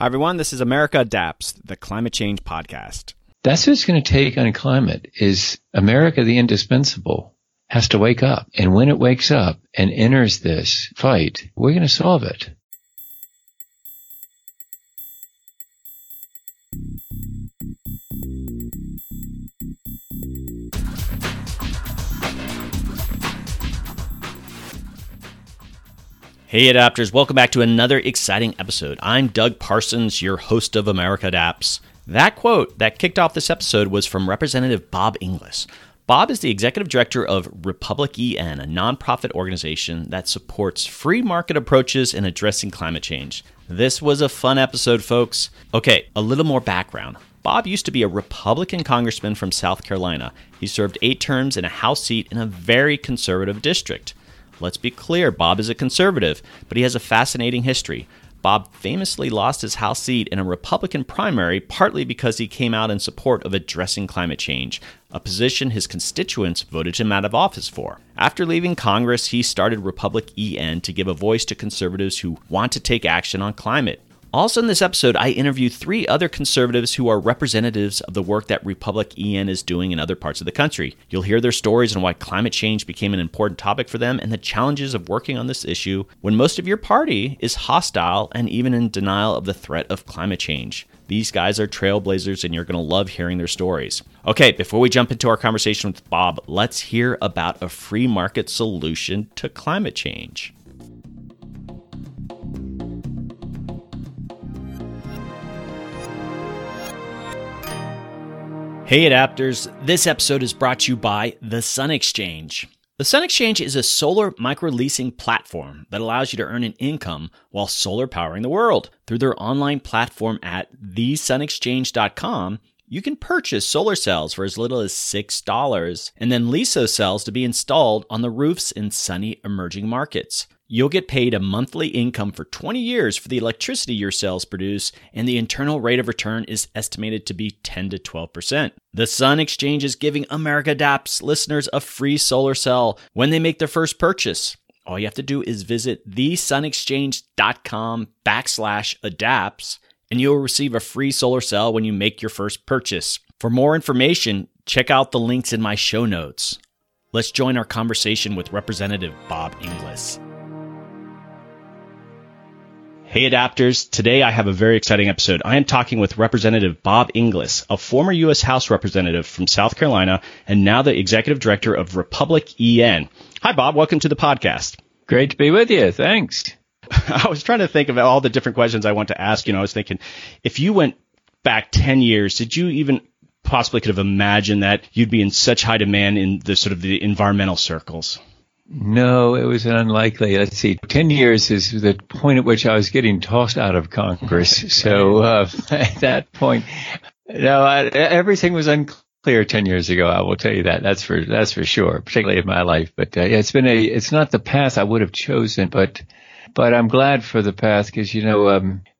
Hi, everyone. This is America Adapts, the climate change podcast. That's what it's going to take on climate is America, the indispensable, has to wake up. And when it wakes up and enters this fight, we're going to solve it. Hey, Adapters. Welcome back to another exciting episode. I'm Doug Parsons, your host of America Adapts. That quote that kicked off this episode was from Representative Bob Inglis. Bob is the executive director of RepublicEn, a nonprofit organization that supports free market approaches in addressing climate change. This was a fun episode, folks. Okay, a little more background. Bob used to be a Republican congressman from South Carolina. He served 8 terms in a House seat in a very conservative district. Let's be clear, Bob is a conservative, but he has a fascinating history. Bob famously lost his House seat in a Republican primary, partly because he came out in support of addressing climate change, a position his constituents voted him out of office for. After leaving Congress, he started RepublicEn to give a voice to conservatives who want to take action on climate. Also in this episode, I interviewed 3 other conservatives who are representatives of the work that RepublicEn is doing in other parts of the country. You'll hear their stories on why climate change became an important topic for them and the challenges of working on this issue when most of your party is hostile and even in denial of the threat of climate change. These guys are trailblazers, and you're going to love hearing their stories. Okay, before we jump into our conversation with Bob, let's hear about a free market solution to climate change. Hey, Adapters. This episode is brought to you by The Sun Exchange. The Sun Exchange is a solar microleasing platform that allows you to earn an income while solar powering the world. Through their online platform at thesunexchange.com, you can purchase solar cells for as little as $6 and then lease those cells to be installed on the roofs in sunny emerging markets. You'll get paid a monthly income for 20 years for the electricity your cells produce, and the internal rate of return is estimated to be 10 to 12%. The Sun Exchange is giving America Adapts listeners a free solar cell when they make their first purchase. All you have to do is visit thesunexchange.com/adapts, and you'll receive a free solar cell when you make your first purchase. For more information, check out the links in my show notes. Let's join our conversation with Representative Bob Inglis. Hey, Adapters. Today I have a very exciting episode. I am talking with Representative Bob Inglis, a former U.S. House representative from South Carolina and now the executive director of RepublicEn. Hi, Bob. Welcome to the podcast. Great to be with you. Thanks. I was trying to think of all the different questions I want to ask. You know, I was thinking, if you went back 10 years, did you even possibly could have imagined that you'd be in such high demand in the sort of the environmental circles? No, it was unlikely. Let's see, 10 years is the point at which I was getting tossed out of Congress. So at that point, no, everything was unclear 10 years ago. I will tell you that. That's for sure, particularly in my life. But yeah, it's not the path I would have chosen, but I'm glad for the path because, you know,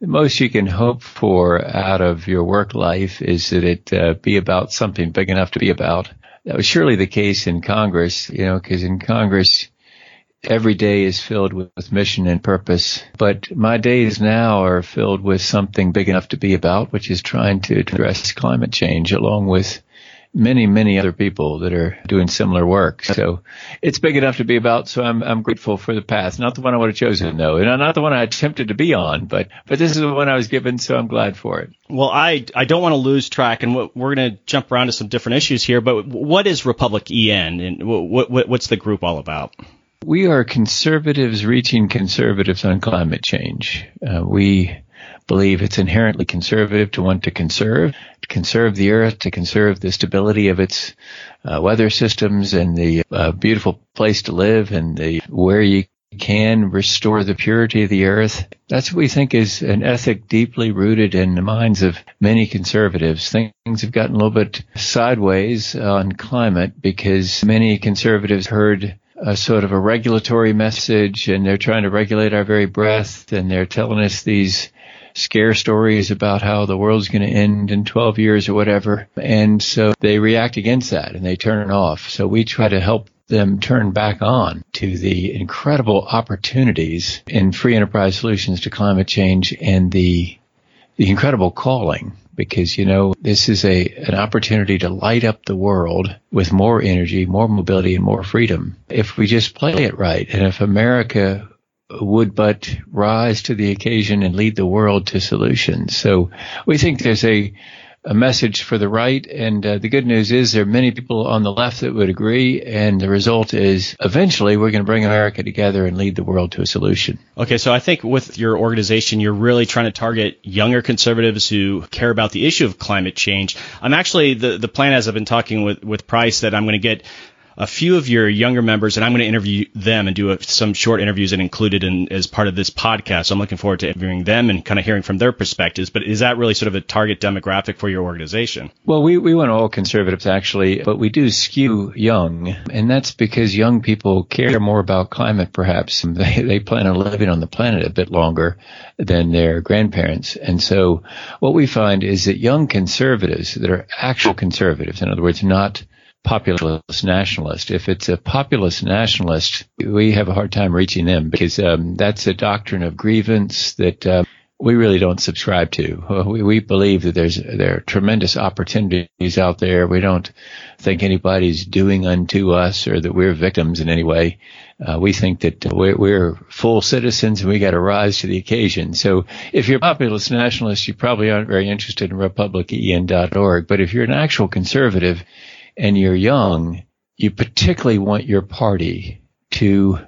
the most you can hope for out of your work life is that it be about something big enough to be about. That was surely the case in Congress, you know, because in Congress, every day is filled with mission and purpose. But my days now are filled with something big enough to be about, which is trying to address climate change, along with many, many other people that are doing similar work. So it's big enough to be about. So I'm grateful for the path. Not the one I would have chosen, though, and not the one I attempted to be on, but this is the one I was given. So I'm glad for it. Well, I don't want to lose track, and we're going to jump around to some different issues here. But what is RepublicEn, and what's the group all about? We are conservatives reaching conservatives on climate change. We believe it's inherently conservative to want to conserve the earth, to conserve the stability of its weather systems and the beautiful place to live and where you can restore the purity of the earth. That's what we think is an ethic deeply rooted in the minds of many conservatives. Things have gotten a little bit sideways on climate because many conservatives heard a sort of a regulatory message, and they're trying to regulate our very breath, and they're telling us these scare stories about how the world's going to end in 12 years or whatever. And so they react against that and they turn it off. So we try to help them turn back on to the incredible opportunities in free enterprise solutions to climate change and the the incredible calling, because, you know, this is an opportunity to light up the world with more energy, more mobility, and more freedom if we just play it right. And if America would but rise to the occasion and lead the world to solutions. So we think there's a message for the right. And the good news is there are many people on the left that would agree. And the result is eventually we're going to bring America together and lead the world to a solution. Okay, so I think with your organization, you're really trying to target younger conservatives who care about the issue of climate change. I'm actually, the plan as I've been talking with Price, that I'm going to get a few of your younger members, and I'm going to interview them and do some short interviews and included as part of this podcast. So I'm looking forward to interviewing them and kind of hearing from their perspectives. But is that really sort of a target demographic for your organization? Well, we want all conservatives, actually, but we do skew young. And that's because young people care more about climate, perhaps. They plan on living on the planet a bit longer than their grandparents. And so what we find is that young conservatives that are actual conservatives, in other words, not populist nationalist. If it's a populist nationalist, we have a hard time reaching them because that's a doctrine of grievance that we really don't subscribe to. We believe that there are tremendous opportunities out there. We don't think anybody's doing unto us or that we're victims in any way. We think that we're full citizens and we got to rise to the occasion. So if you're a populist nationalist, you probably aren't very interested in RepublicEn.org. But if you're an actual conservative, and you're young, you particularly want your party to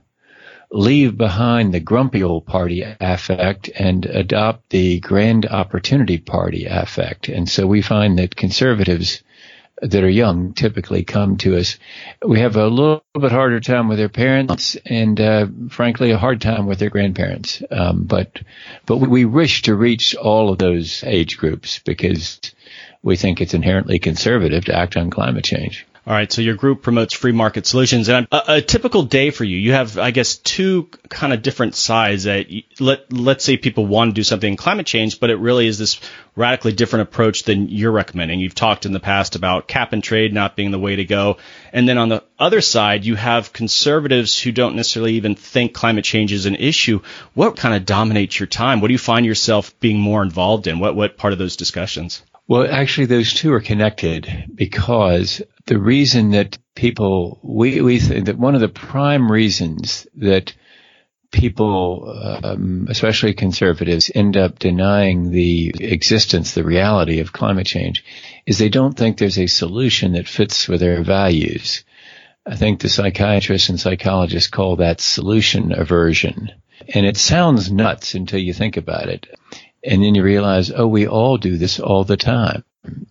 leave behind the grumpy old party affect and adopt the grand opportunity party affect. And so we find that conservatives that are young typically come to us. We have a little bit harder time with their parents and, frankly, a hard time with their grandparents. But we wish to reach all of those age groups because we think it's inherently conservative to act on climate change. All right. So your group promotes free market solutions. And a typical day for you, you have, I guess, two kind of different sides that let's say people want to do something in climate change, but it really is this radically different approach than you're recommending. You've talked in the past about cap and trade not being the way to go. And then on the other side, you have conservatives who don't necessarily even think climate change is an issue. What kind of dominates your time? What do you find yourself being more involved in? What part of those discussions? Well, actually, those two are connected because the reason that people we think that one of the prime reasons that people, especially conservatives, end up denying the existence, the reality of climate change is they don't think there's a solution that fits with their values. I think the psychiatrists and psychologists call that solution aversion. And it sounds nuts until you think about it. And then you realize, oh, we all do this all the time.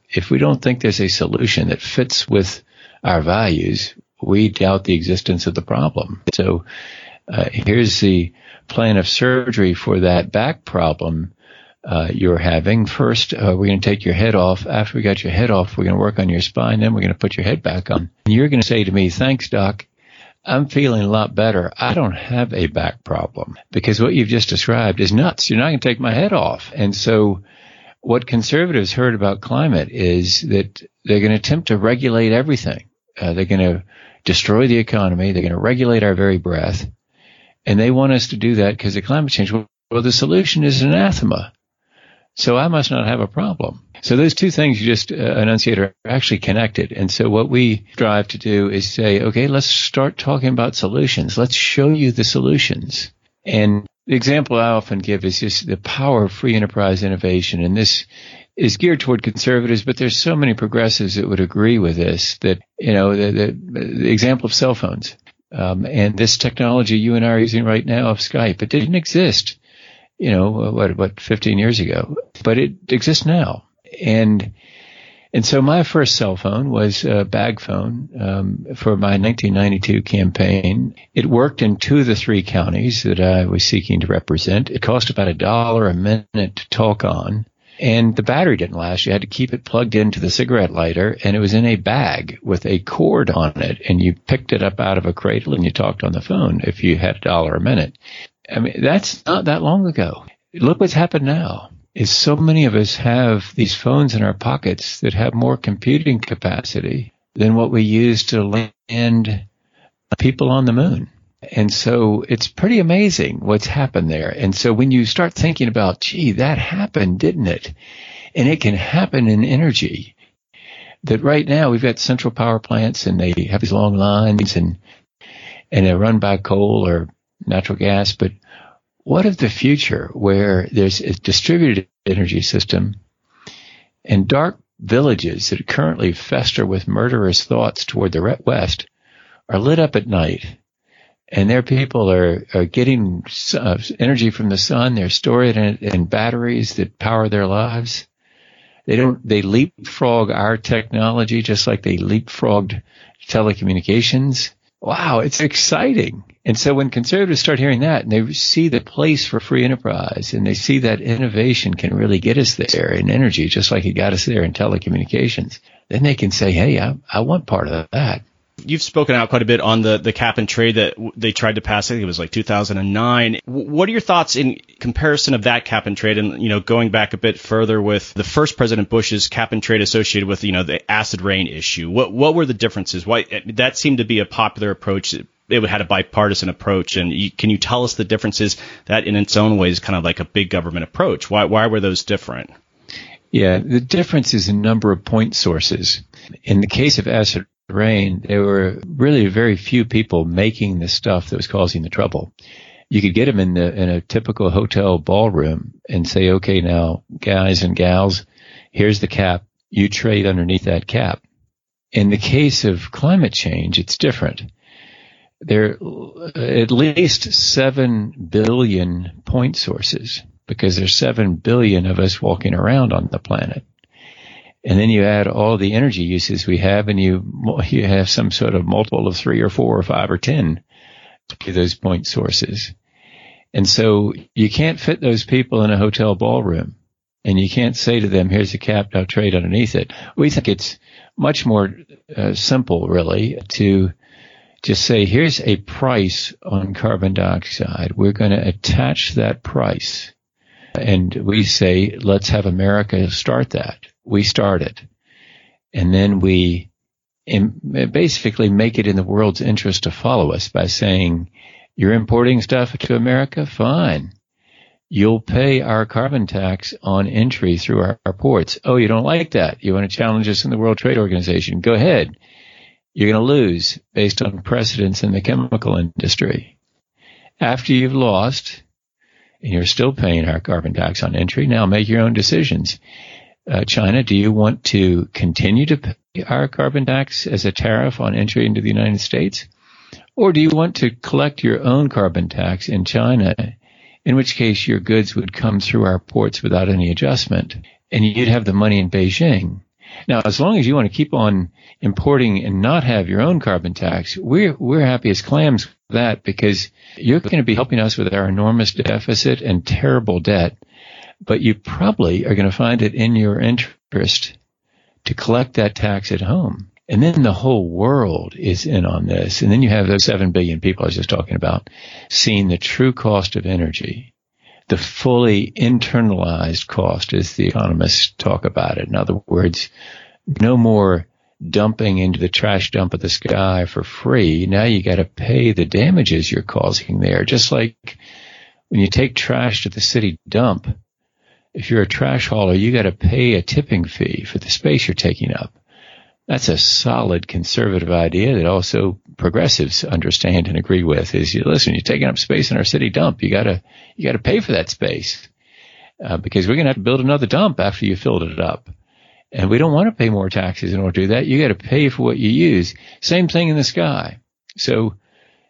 If we don't think there's a solution that fits with our values, we doubt the existence of the problem. So here's the plan of surgery for that back problem you're having. First, we're going to take your head off. After we got your head off, we're going to work on your spine. Then we're going to put your head back on. And you're going to say to me, thanks, doc. I'm feeling a lot better. I don't have a back problem because what you've just described is nuts. You're not going to take my head off. And so what conservatives heard about climate is that they're going to attempt to regulate everything. They're going to destroy the economy. They're going to regulate our very breath. And they want us to do that because of climate change. Well, the solution is anathema. So I must not have a problem. So those two things you just enunciated are actually connected. And so what we strive to do is say, okay, let's start talking about solutions. Let's show you the solutions. And the example I often give is just the power of free enterprise innovation. And this is geared toward conservatives, but there's so many progressives that would agree with this that, you know, the example of cell phones and this technology you and I are using right now of Skype, it didn't exist, you know, what 15 years ago, but it exists now. And so my first cell phone was a bag phone for my 1992 campaign. It worked in two of the three counties that I was seeking to represent. It cost about $1 a minute to talk on, and the battery didn't last. You had to keep it plugged into the cigarette lighter, and it was in a bag with a cord on it, and you picked it up out of a cradle and you talked on the phone if you had $1 a minute. I mean, that's not that long ago. Look what's happened now. Is so many of us have these phones in our pockets that have more computing capacity than what we use to land people on the moon. And so it's pretty amazing what's happened there. And so when you start thinking about, gee, that happened, didn't it? And it can happen in energy. That right now we've got central power plants and they have these long lines and they're run by coal or natural gas. But what of the future where there's a distributed energy system and dark villages that currently fester with murderous thoughts toward the West are lit up at night? And their people are getting energy from the sun. They're storing it in batteries that power their lives. They leapfrog our technology just like they leapfrogged telecommunications. Wow, it's exciting. And so when conservatives start hearing that and they see the place for free enterprise and they see that innovation can really get us there in energy just like it got us there in telecommunications, then they can say, hey, I want part of that. You've spoken out quite a bit on the cap and trade that they tried to pass. I think it was like 2009. What are your thoughts in comparison of that cap and trade and, you know, going back a bit further with the first President Bush's cap and trade associated with, you know, the acid rain issue? What were the differences? Why that seemed to be a popular approach. It had a bipartisan approach. And can you tell us the differences? That in its own way is kind of like a big government approach. Why were those different? Yeah, the difference is a number of point sources. In the case of acid rain, there were really very few people making the stuff that was causing the trouble. You could get them in a typical hotel ballroom and say, okay, now guys and gals, here's the cap. You trade underneath that cap. In the case of climate change, it's different. There are at least 7 billion point sources because there's 7 billion of us walking around on the planet. And then you add all the energy uses we have, and you have some sort of multiple of 3 or 4 or 5 or 10 to those point sources. And so you can't fit those people in a hotel ballroom, and you can't say to them, here's a cap, now trade underneath it. We think it's much more simple, really, to just say, here's a price on carbon dioxide. We're going to attach that price. And we say, let's have America start that. We start it, and then we basically make it in the world's interest to follow us by saying, you're importing stuff to America? Fine. You'll pay our carbon tax on entry through our ports. Oh, you don't like that? You want to challenge us in the World Trade Organization? Go ahead. You're going to lose based on precedents in the chemical industry. After you've lost, and you're still paying our carbon tax on entry, now make your own decisions. China, do you want to continue to pay our carbon tax as a tariff on entry into the United States? Or do you want to collect your own carbon tax in China, in which case your goods would come through our ports without any adjustment, and you'd have the money in Beijing? Now, as long as you want to keep on importing and not have your own carbon tax, we're happy as clams with that, because you're going to be helping us with our enormous deficit and terrible debt. But you probably are going to find it in your interest to collect that tax at home. And then the whole world is in on this. And then you have those 7 billion people I was just talking about seeing the true cost of energy, the fully internalized cost, as the economists talk about it. In other words, no more dumping into the trash dump of the sky for free. Now you got to pay the damages you're causing there. Just like when you take trash to the city dump, if you're a trash hauler, you got to pay a tipping fee for the space you're taking up. That's a solid conservative idea that also progressives understand and agree with. Is, you listen, you're taking up space in our city dump. You got to pay for that space because we're going to have to build another dump after you filled it up, and we don't want to pay more taxes in order to do that. You got to pay for what you use. Same thing in the sky. So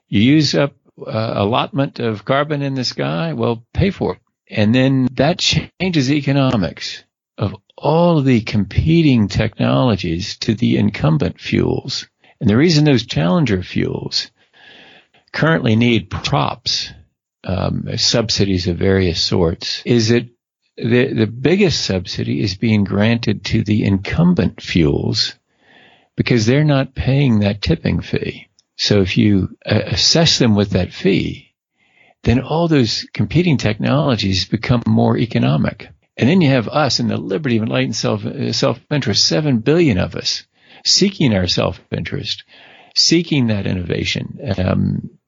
you use up allotment of carbon in the sky. Well, pay for it. And then that changes economics of all of the competing technologies to the incumbent fuels. And the reason those challenger fuels currently need props, subsidies of various sorts, is that the biggest subsidy is being granted to the incumbent fuels because they're not paying that tipping fee. So if you assess them with that fee, then all those competing technologies become more economic. And then you have us in the liberty of enlightened self-interest, 7 billion of us, seeking our self-interest, seeking that innovation,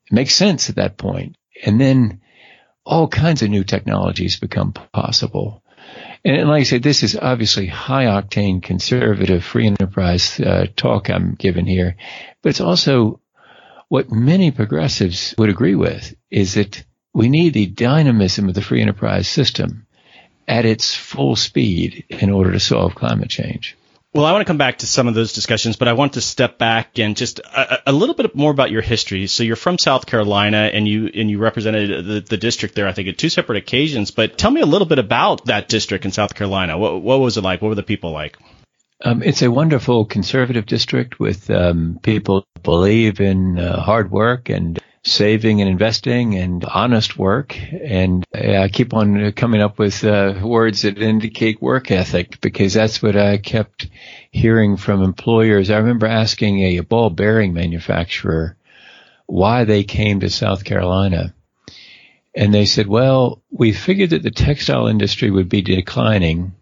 It makes sense at that point. And then all kinds of new technologies become possible. And like I said, this is obviously high-octane, conservative, free enterprise talk I'm giving here. But it's also what many progressives would agree with, is that we need the dynamism of the free enterprise system at its full speed in order to solve climate change. Well, I want to come back to some of those discussions, but I want to step back and just a little bit more about your history. So you're from South Carolina, and you represented the district there, I think, at two separate occasions. But tell me a little bit about that district in South Carolina. What was it like? What were the people like? It's a wonderful conservative district with people who believe in hard work and saving and investing and honest work. And I keep on coming up with words that indicate work ethic, because that's what I kept hearing from employers. I remember asking a ball bearing manufacturer why they came to South Carolina. And they said, well, we figured that the textile industry would be declining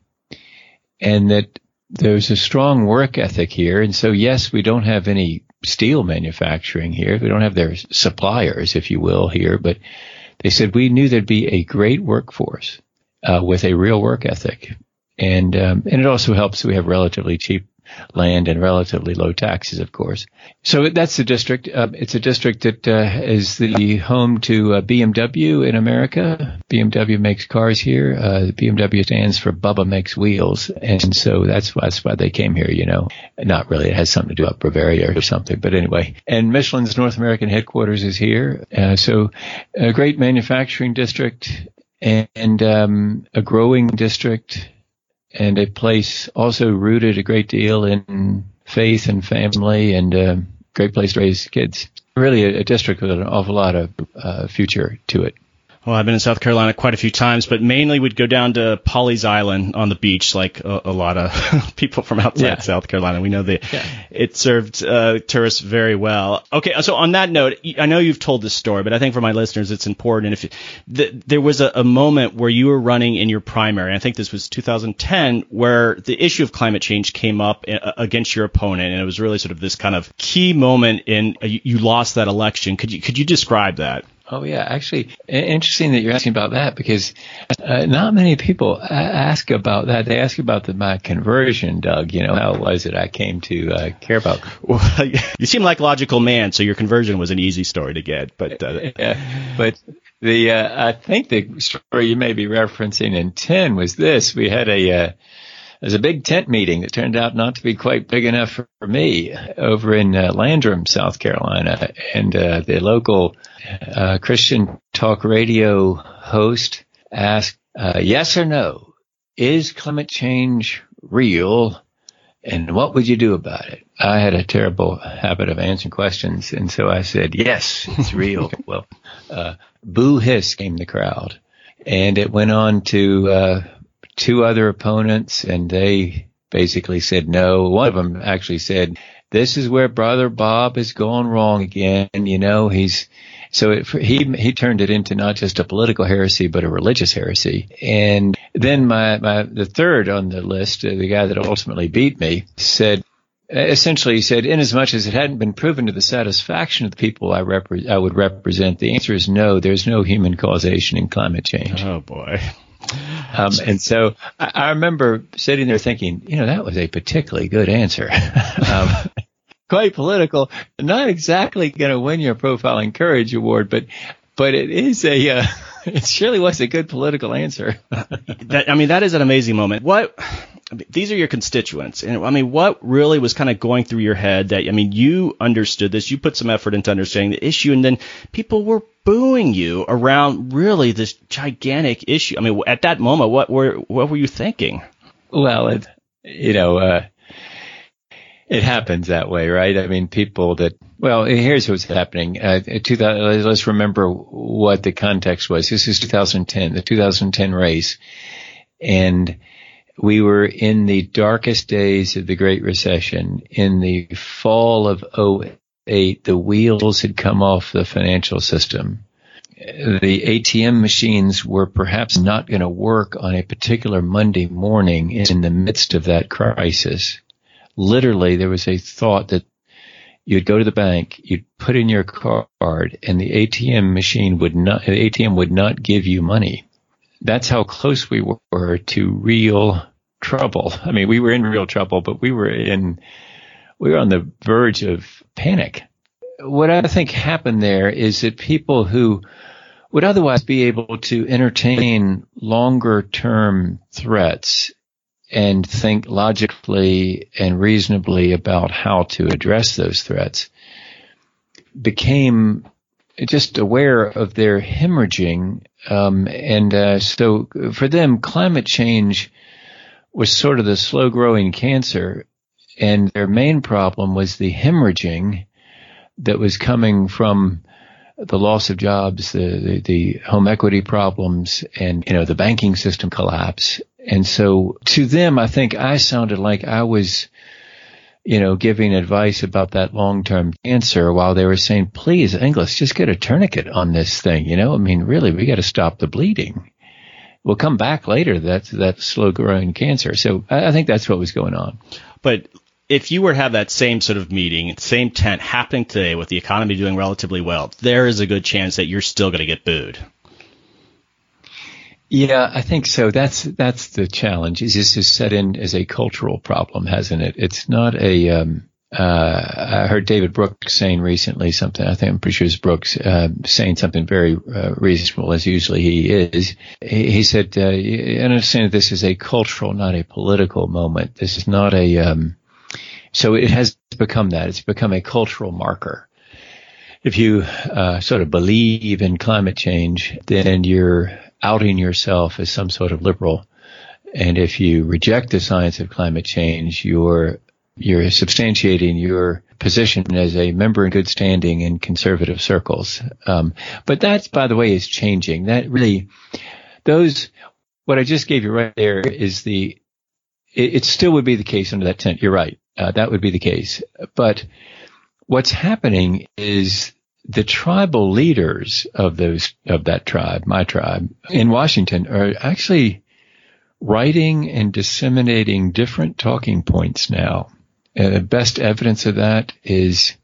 and that there's a strong work ethic here. And so, yes, we don't have any steel manufacturing here. We don't have their suppliers, if you will, here. But they said we knew there'd be a great workforce with a real work ethic. And it also helps we have relatively cheap land and relatively low taxes, of course. So that's the district. It's a district that is the home to BMW in America. BMW makes cars here. BMW stands for Bubba Makes Wheels. And so that's why they came here, you know. Not really. It has something to do with Bavaria or something. But anyway. And Michelin's North American headquarters is here. So a great manufacturing district and a growing district. And a place also rooted a great deal in faith and family, and a great place to raise kids. Really a district with an awful lot of future to it. Well, I've been in South Carolina quite a few times, but mainly we'd go down to Polly's Island on the beach, like a lot of people from outside South Carolina. We know it served tourists very well. Okay, so on that note, I know you've told this story, but I think for my listeners it's important. And if there was a moment where you were running in your primary, and I think this was 2010, where the issue of climate change came up against your opponent, and it was really sort of this kind of key moment in you lost that election. Could you describe that? Oh, yeah. Actually, interesting that you're asking about that, because not many people ask about that. They ask about my conversion, Doug. You know, how was it I came to care about? Well, you seem like a logical man, so your conversion was an easy story to get. But I think the story you may be referencing in 10 was this. We had there's a big tent meeting that turned out not to be quite big enough for me over in Landrum, South Carolina. And the local Christian talk radio host asked, yes or no, is climate change real? And what would you do about it? I had a terrible habit of answering questions. And so I said, yes, it's real. Well, boo hiss came the crowd. And it went on to two other opponents, and they basically said no. One of them actually said, this is where Brother Bob has gone wrong again. You know, he turned it into not just a political heresy, but a religious heresy. And then the third on the list, the guy that ultimately beat me, said, essentially he said, inasmuch as it hadn't been proven to the satisfaction of the people I would represent, the answer is no, there's no human causation in climate change. Oh, boy. And so I remember sitting there thinking, you know, that was a particularly good answer. Quite political, not exactly going to win your Profiling Courage Award, but it is it surely was a good political answer. That is an amazing moment. These are your constituents. And what really was kind of going through your head that, you understood this, you put some effort into understanding the issue, and then people were booing you around really this gigantic issue. At that moment, what were you thinking? Well, it happens that way, right? People that, well, here's what's happening. Let's remember what the context was. This is 2010, the 2010 race. And we were in the darkest days of the Great Recession. In the fall of 2008, the wheels had come off the financial system. The ATM machines were perhaps not going to work on a particular Monday morning in the midst of that crisis. Literally, there was a thought that you'd go to the bank, you'd put in your card, and the ATM machine would not, the ATM would not give you money. That's how close we were to real trouble. I mean, we were in real trouble, but we were on the verge of panic. What I think happened there is that people who would otherwise be able to entertain longer term threats and think logically and reasonably about how to address those threats became just aware of their hemorrhaging. So for them, climate change was sort of the slow growing cancer, and their main problem was the hemorrhaging that was coming from the loss of jobs, the home equity problems, and, you know, the banking system collapse. And so to them, I think I sounded like I was, you know, giving advice about that long-term cancer while they were saying, please, Inglis, just get a tourniquet on this thing. You know, I mean, really, we got to stop the bleeding. We'll come back later. That's slow-growing cancer. So I think that's what was going on. But if you were to have that same sort of meeting, same tent happening today with the economy doing relatively well, there is a good chance that you're still going to get booed. Yeah, I think so. That's the challenge. Is this is set in as a cultural problem, hasn't it? It's not a, I heard David Brooks saying recently something, I think I'm pretty sure it's Brooks, saying something very reasonable, as usually he is. He said, I understand that this is a cultural, not a political moment. This is not a, so it has become that. It's become a cultural marker. If you sort of believe in climate change, then you're outing yourself as some sort of liberal. And if you reject the science of climate change, you're substantiating your position as a member in good standing in conservative circles. But that, by the way, is changing. That really, what I just gave you right there is it still would be the case under that tent. You're right. That would be the case. But what's happening is the tribal leaders of that tribe, my tribe in Washington, are actually writing and disseminating different talking points now. The best evidence of that is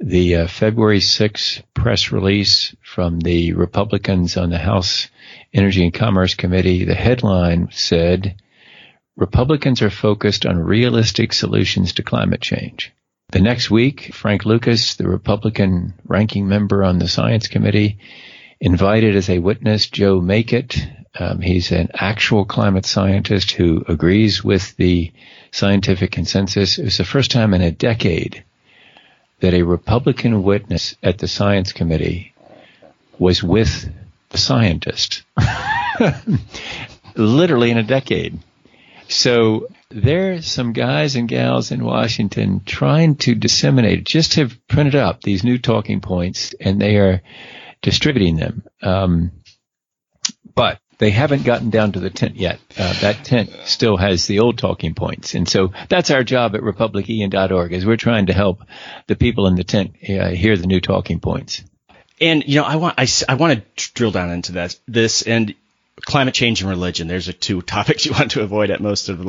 the February 6th press release from the Republicans on the House Energy and Commerce Committee. The headline said, Republicans are focused on realistic solutions to climate change. The next week, Frank Lucas, the Republican ranking member on the Science Committee, invited as a witness Joe Makett. He's an actual climate scientist who agrees with the scientific consensus. It was the first time in a decade that a Republican witness at the Science Committee was with the scientist, literally in a decade. So there are some guys and gals in Washington trying to disseminate, just have printed up these new talking points, and they are distributing them. But they haven't gotten down to the tent yet. That tent still has the old talking points. And so that's our job at RepublicEn.org, is we're trying to help the people in the tent hear the new talking points. And, you know, I want to drill down into this and climate change and religion. There's two topics you want to avoid at most of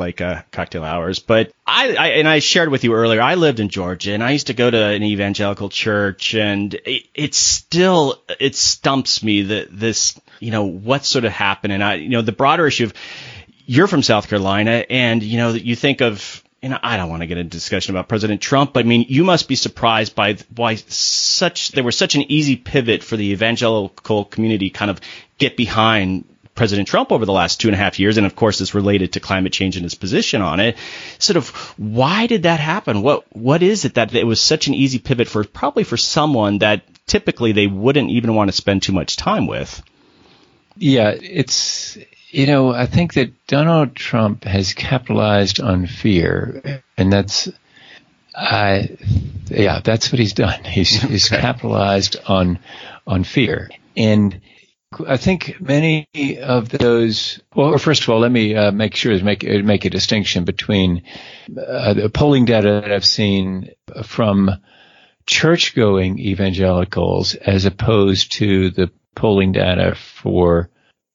cocktail hours. But I shared with you earlier, I lived in Georgia and I used to go to an evangelical church, and it stumps me that this, you know, what sort of happened. And the broader issue of, you're from South Carolina, and, you know, you think of, and I don't want to get into discussion about President Trump, but I mean, you must be surprised by why there was such an easy pivot for the evangelical community kind of get behind President Trump over the last 2.5 years, and of course it's related to climate change and his position on it. Sort of, why did that happen? What is it that it was such an easy pivot for someone that typically they wouldn't even want to spend too much time with? Yeah, it's, you know, I think that Donald Trump has capitalized on fear, and that's what he's done. He's capitalized on fear. And I think many of those, well, first of all, let me make sure to make a distinction between the polling data that I've seen from church-going evangelicals as opposed to the polling data for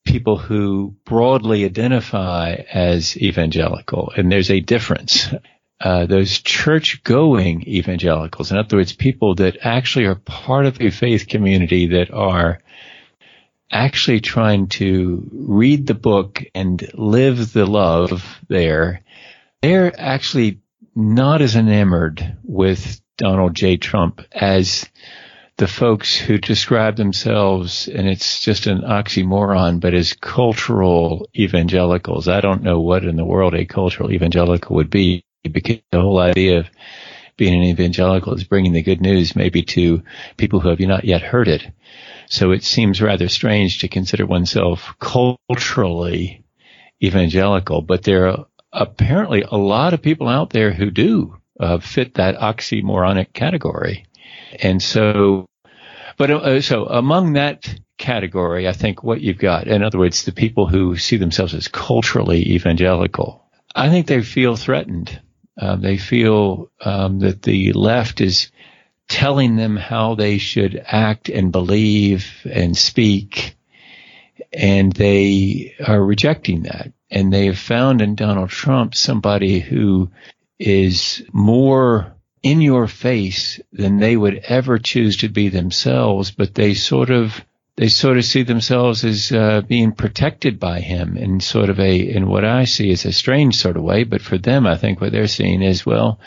people who broadly identify as evangelical. And there's a difference. those church-going evangelicals. In other words, people that actually are part of a faith community that are actually trying to read the book and live the love there, they're actually not as enamored with Donald J. Trump as the folks who describe themselves, and it's just an oxymoron, but as cultural evangelicals. I don't know what in the world a cultural evangelical would be, because the whole idea of being an evangelical is bringing the good news maybe to people who have not yet heard it. So it seems rather strange to consider oneself culturally evangelical, but there are apparently a lot of people out there who do fit that oxymoronic category. And so, so among that category, I think what you've got, in other words, the people who see themselves as culturally evangelical, I think they feel threatened. They feel that the left is telling them how they should act and believe and speak, and they are rejecting that. And they have found in Donald Trump somebody who is more in your face than they would ever choose to be themselves, but they sort of see themselves as being protected by him in sort of in what I see is a strange sort of way. But for them, I think what they're seeing is, well,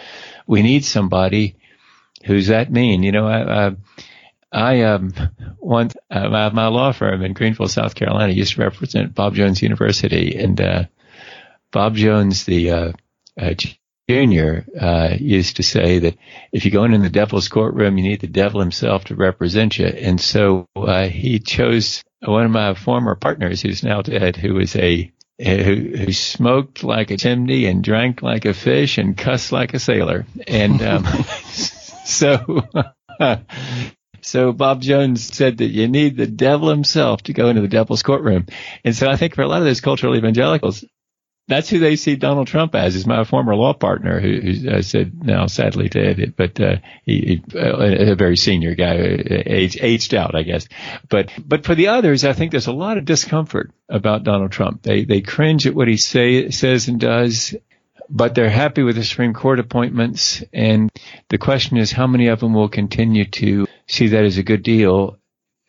we need somebody who's that mean. You know, my law firm in Greenville, South Carolina used to represent Bob Jones University, and Bob Jones, the Junior used to say that if you're going in the devil's courtroom, you need the devil himself to represent you. And so he chose one of my former partners, who's now dead, who was who smoked like a chimney and drank like a fish and cussed like a sailor. And so Bob Jones said that you need the devil himself to go into the devil's courtroom. And so I think for a lot of those cultural evangelicals, that's who they see Donald Trump as. Is my former law partner, who said now sadly dead, but he a very senior guy, aged out, I guess. But for the others, I think there's a lot of discomfort about Donald Trump. They cringe at what he says and does, but they're happy with the Supreme Court appointments. And the question is, how many of them will continue to see that as a good deal,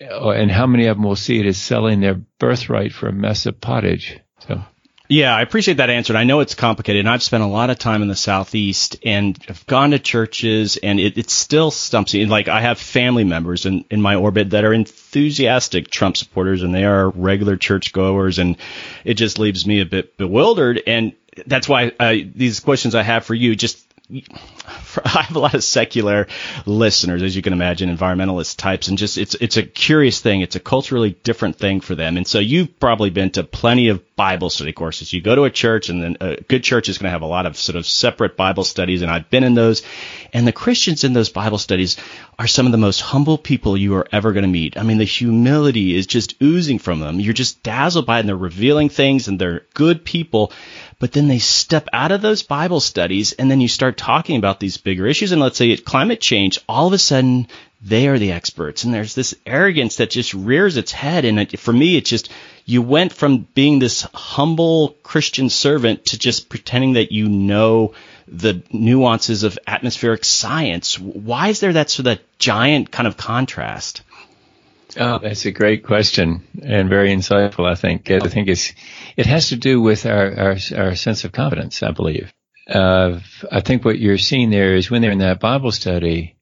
and how many of them will see it as selling their birthright for a mess of pottage? So. Yeah, I appreciate that answer. And I know it's complicated, and I've spent a lot of time in the Southeast and have gone to churches, and it still stumps me. Like, I have family members in my orbit that are enthusiastic Trump supporters, and they are regular churchgoers, and it just leaves me a bit bewildered. And that's why these questions I have for you, I have a lot of secular listeners, as you can imagine, environmentalist types, and just it's a curious thing. It's a culturally different thing for them. And so you've probably been to plenty of Bible study courses. You go to a church, and then a good church is going to have a lot of sort of separate Bible studies, and I've been in those. And the Christians in those Bible studies are some of the most humble people you are ever going to meet. I mean, the humility is just oozing from them. You're just dazzled by it, and they're revealing things, and they're good people. But then they step out of those Bible studies, and then you start talking about these bigger issues. And let's say it's climate change. All of a sudden, they are the experts. And there's this arrogance that just rears its head. And for me, it's just you went from being this humble Christian servant to just pretending that you know the nuances of atmospheric science. Why is there that sort of giant kind of contrast? Oh, that's a great question, and very insightful, I think. I think it has to do with our sense of confidence, I believe. I think what you're seeing there is when they're in that Bible study,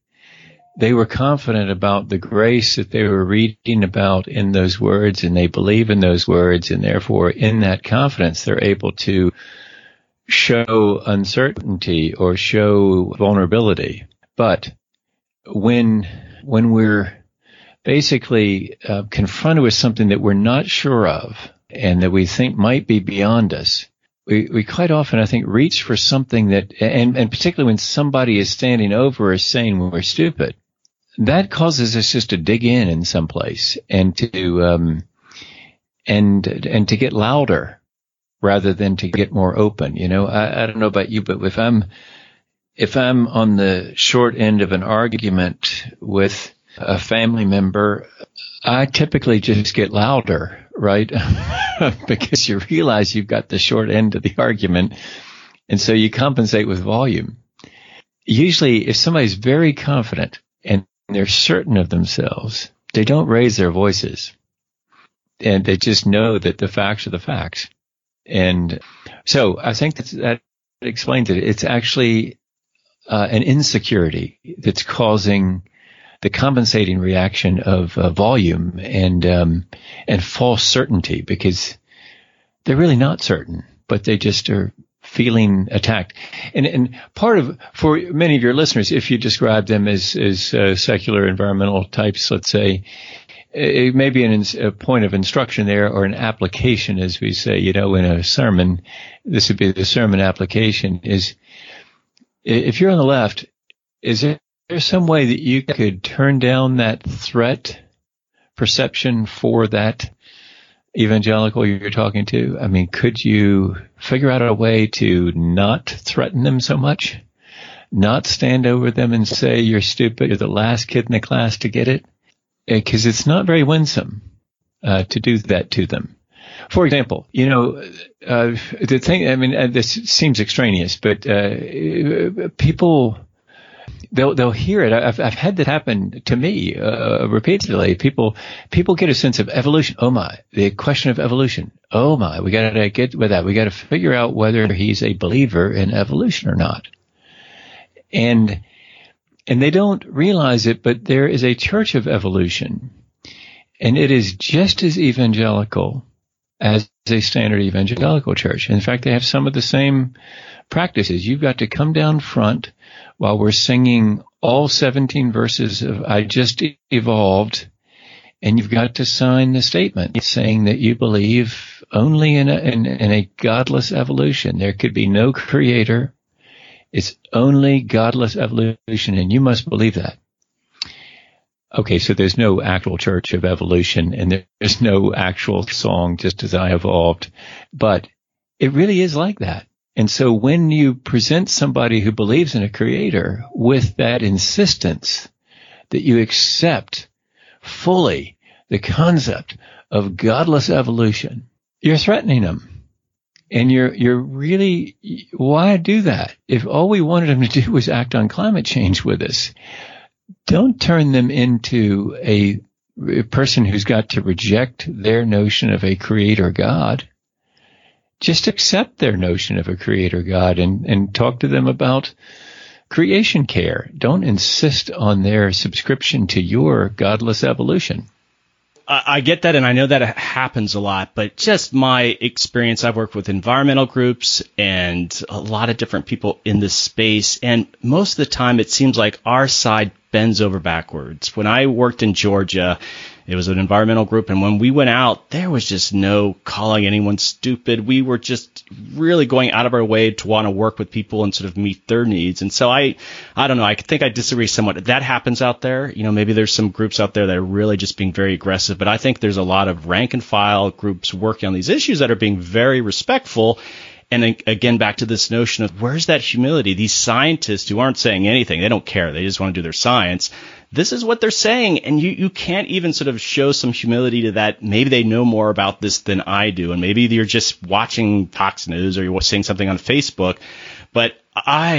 they were confident about the grace that they were reading about in those words, and they believe in those words, and therefore in that confidence, they're able to show uncertainty or show vulnerability. But when we're basically confronted with something that we're not sure of and that we think might be beyond us, we quite often, I think, reach for something that, and particularly when somebody is standing over us saying we're stupid, that causes us just to dig in some place and to get louder rather than to get more open. You know, I don't know about you, but if I'm on the short end of an argument with a family member, I typically just get louder, right? Because you realize you've got the short end of the argument And so you compensate with volume. Usually, if somebody's very confident and they're certain of themselves, they don't raise their voices. And they just know that the facts are the facts. And so I think that explains it. It's actually an insecurity that's causing the compensating reaction of volume and false certainty, because they're really not certain, but they just are feeling attacked. And part of, for many of your listeners, if you describe them as secular environmental types, let's say, it may be a point of instruction there, or an application, as we say, in a sermon. This would be the sermon application is, if you're on the left, is there some way that you could turn down that threat perception for that evangelical you're talking to? I mean, could you figure out a way to not threaten them so much, not stand over them and say, you're stupid, you're the last kid in the class to get it? Because it's not very winsome to do that to them. For example, the thing, I mean, this seems extraneous, but people, they'll hear it. I've had that happen to me repeatedly. People get a sense of evolution. Oh, my, the question of evolution. Oh, my, we got to get with that. We got to figure out whether he's a believer in evolution or not. And they don't realize it, but there is a Church of Evolution, and it is just as evangelical as a standard evangelical church. In fact, they have some of the same practices. You've got to come down front while we're singing all 17 verses of I Just Evolved, and you've got to sign the statement saying that you believe only in a godless evolution. There could be no creator. It's only godless evolution, and you must believe that. Okay, so there's no actual Church of Evolution, and there's no actual song, Just As I Evolved. But it really is like that. And so when you present somebody who believes in a creator with that insistence that you accept fully the concept of godless evolution, you're threatening them. And you're really, why do that? If all we wanted them to do was act on climate change with us, don't turn them into a person who's got to reject their notion of a creator God. Just accept their notion of a creator God and talk to them about creation care. Don't insist on their subscription to your godless evolution. I get that, and I know that happens a lot, but just my experience, I've worked with environmental groups and a lot of different people in this space, and most of the time it seems like our side bends over backwards. When I worked in Georgia, it was an environmental group, and when we went out, there was just no calling anyone stupid. We were just really going out of our way to want to work with people and sort of meet their needs. And so I don't know. I think I disagree somewhat. That happens out there. Maybe there's some groups out there that are really just being very aggressive, but I think there's a lot of rank and file groups working on these issues that are being very respectful. And again, back to this notion of where's that humility? These scientists who aren't saying anything, they don't care. They just want to do their science. This is what they're saying. And you can't even sort of show some humility to that. Maybe they know more about this than I do. And maybe you're just watching Fox News or you're seeing something on Facebook. But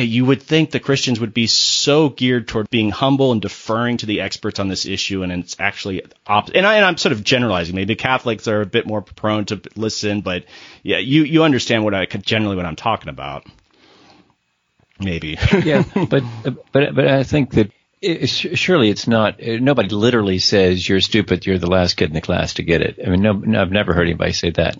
you would think the Christians would be so geared toward being humble and deferring to the experts on this issue, and it's actually opposite. And I'm sort of generalizing. Maybe Catholics are a bit more prone to listen, but yeah, you understand what I'm talking about. Maybe. Yeah, but I think that surely it's not. Nobody literally says you're stupid. You're the last kid in the class to get it. I mean, no, I've never heard anybody say that.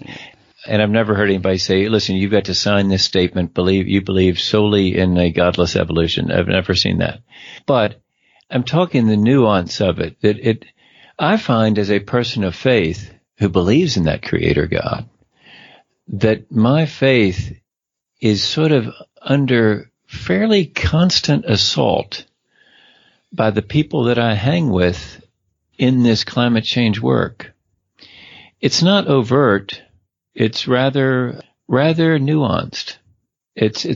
And I've never heard anybody say, listen, you've got to sign this statement, you believe solely in a godless evolution. I've never seen that. But I'm talking the nuance of it, that I find as a person of faith who believes in that creator God, that my faith is sort of under fairly constant assault by the people that I hang with in this climate change work. It's not overt. It's rather nuanced. It's the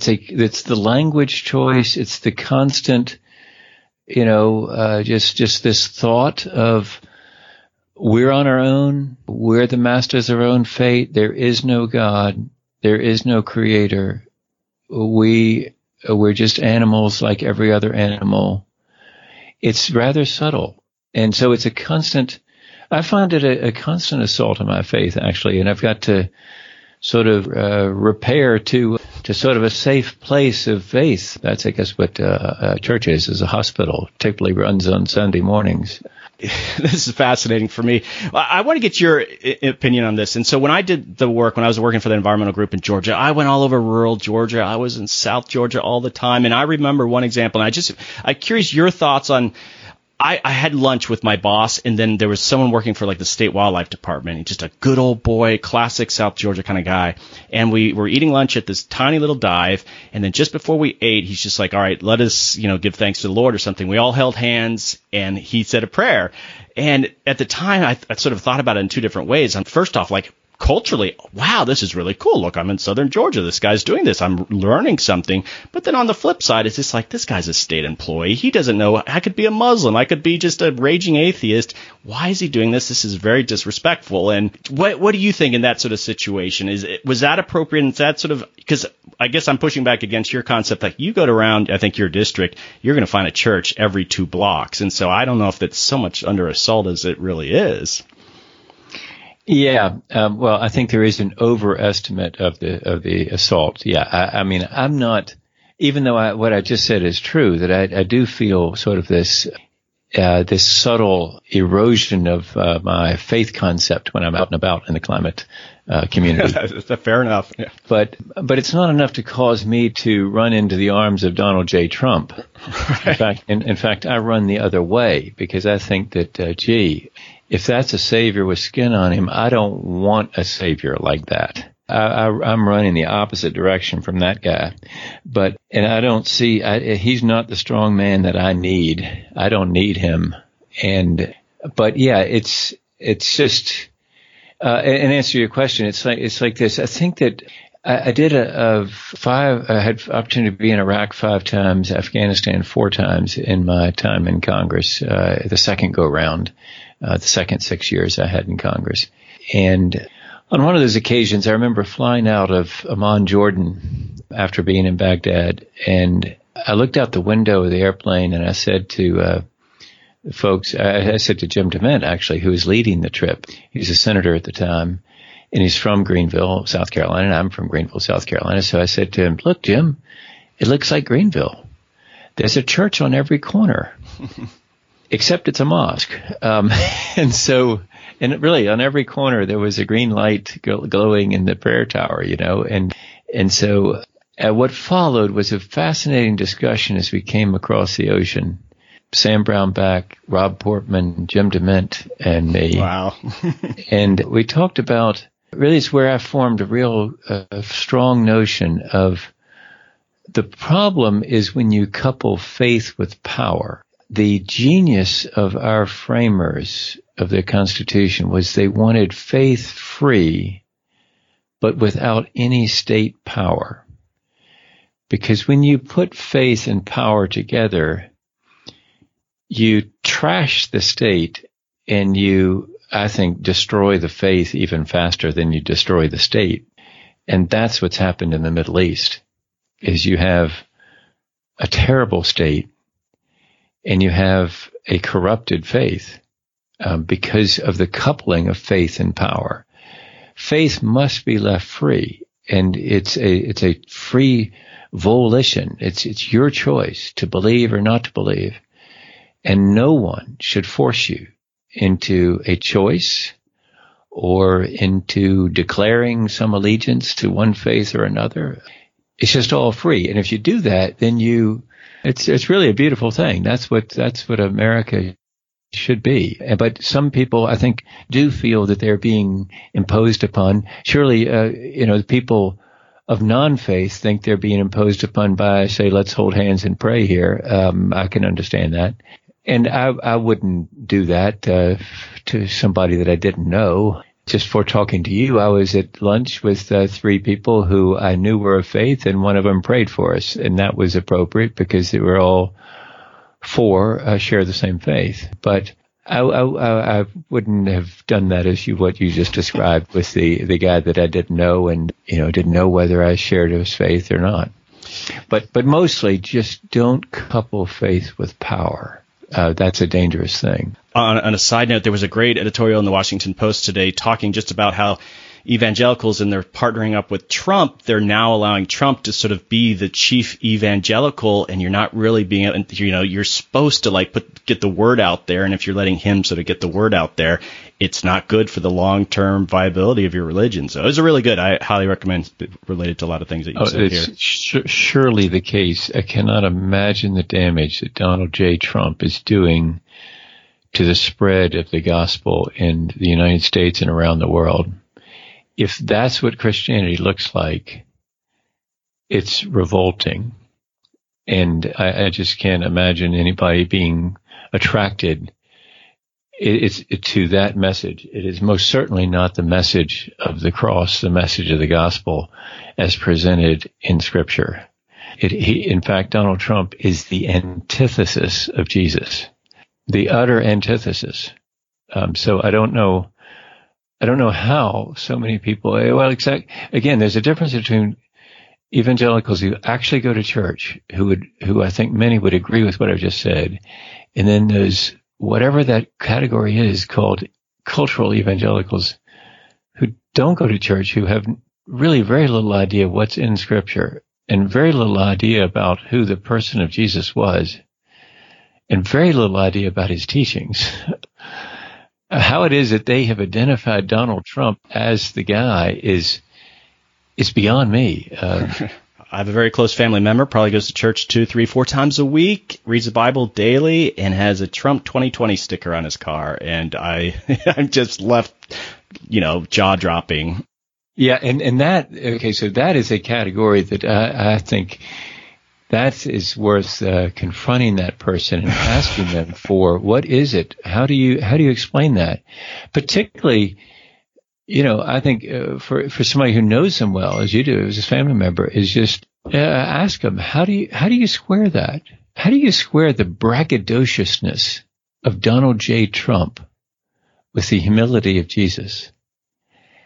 language choice. It's the constant, just this thought of we're on our own. We're the masters of our own fate. There is no God. There is no creator. we're just animals like every other animal. It's rather subtle. And so it's a constant, I find it a constant assault on my faith, actually. And I've got to sort of repair to sort of a safe place of faith. That's, I guess, what a church is a hospital, particularly runs on Sunday mornings. This is fascinating for me. I want to get your opinion on this. And so when I did the work, when I was working for the environmental group in Georgia, I went all over rural Georgia. I was in South Georgia all the time. And I remember one example, and I'm curious your thoughts on, I had lunch with my boss, and then there was someone working for like the state wildlife department, just a good old boy, classic South Georgia kind of guy. And we were eating lunch at this tiny little dive. And then just before we ate, he's just like, all right, let us, give thanks to the Lord or something. We all held hands and he said a prayer. And at the time, I sort of thought about it in two different ways. First off, like, culturally, wow, this is really cool. Look, I'm in Southern Georgia. This guy's doing this. I'm learning something. But then on the flip side, it's just like, this guy's a state employee. He doesn't know. I could be a Muslim. I could be just a raging atheist. Why is he doing this? This is very disrespectful. And what do you think in that sort of situation? Was that appropriate? And that sort of, because I guess I'm pushing back against your concept. Like, you go around, I think, your district, you're going to find a church every 2 blocks. And so I don't know if that's so much under assault as it really is. Yeah, well, I think there is an overestimate of the assault. Yeah, I mean, I'm not, even though what I just said is true, that I do feel sort of this subtle erosion of my faith concept when I'm out and about in the climate community. Fair enough. Yeah. But it's not enough to cause me to run into the arms of Donald J. Trump. Right. In fact, I run the other way because I think that, if that's a savior with skin on him, I don't want a savior like that. I'm running the opposite direction from that guy. And I don't see, he's not the strong man that I need. I don't need him. But yeah, it's just, and answer to your question, it's like this. I think that I did I had opportunity to be in Iraq 5 times, Afghanistan 4 times in my time in Congress, the second go round. The second 6 years I had in Congress. And on one of those occasions, I remember flying out of Amman, Jordan, after being in Baghdad. And I looked out the window of the airplane and I said to I said to Jim DeMint, actually, who was leading the trip. He was a senator at the time, and he's from Greenville, South Carolina, and I'm from Greenville, South Carolina. So I said to him, look, Jim, it looks like Greenville. There's a church on every corner. Except it's a mosque. And really on every corner there was a green light glowing in the prayer tower, And so what followed was a fascinating discussion as we came across the ocean. Sam Brownback, Rob Portman, Jim DeMint, and me. Wow. And we talked about, really it's where I formed a real strong notion of the problem is when you couple faith with power. The genius of our framers of the Constitution was they wanted faith free, but without any state power. Because when you put faith and power together, you trash the state and you, I think, destroy the faith even faster than you destroy the state. And that's what's happened in the Middle East, is you have a terrible state. And you have a corrupted faith because of the coupling of faith and power. Faith must be left free, and it's a free volition. It's your choice to believe or not to believe, and no one should force you into a choice or into declaring some allegiance to one faith or another. It's just all free, and if you do that, then you. It's really a beautiful thing. That's what America should be. But some people, I think, do feel that they're being imposed upon. Surely, the people of non-faith think they're being imposed upon by, say, let's hold hands and pray here. I can understand that. And I wouldn't do that to somebody that I didn't know. Just for talking to you, I was at lunch with 3 people who I knew were of faith, and one of them prayed for us. And that was appropriate because they were all 4 share the same faith. But I wouldn't have done that as what you just described with the guy that I didn't know and didn't know whether I shared his faith or not. but mostly just don't couple faith with power. That's a dangerous thing. On a side note, there was a great editorial in the Washington Post today talking just about how evangelicals, and they're partnering up with Trump. They're now allowing Trump to sort of be the chief evangelical, and you're not really being, you know, you're supposed to like get the word out there. And if you're letting him sort of get the word out there, it's not good for the long-term viability of your religion. So it's a really good. I highly recommend. Related to a lot of things that you said here. Surely the case. I cannot imagine the damage that Donald J. Trump is doing to the spread of the gospel in the United States and around the world. If that's what Christianity looks like, it's revolting. And I just can't imagine anybody being attracted to that message. It is most certainly not the message of the cross, the message of the gospel as presented in Scripture. In fact, Donald Trump is the antithesis of Jesus, the utter antithesis. So I don't know how so many people, again, there's a difference between evangelicals who actually go to church, who I think many would agree with what I've just said, and then those, whatever that category is called, cultural evangelicals who don't go to church, who have really very little idea what's in Scripture and very little idea about who the person of Jesus was and very little idea about his teachings. How it is that they have identified Donald Trump as the guy is beyond me. I have a very close family member, probably goes to church 2, 3, 4 times a week, reads the Bible daily, and has a Trump 2020 sticker on his car. And I'm just left, jaw dropping. Yeah. And that, okay, so that is a category that I think that is worth confronting that person and asking them for what is it? How do you explain that? Particularly, I think for somebody who knows him well, as you do, as a family member, is just ask them, how do you square that? How do you square the braggadociousness of Donald J. Trump with the humility of Jesus?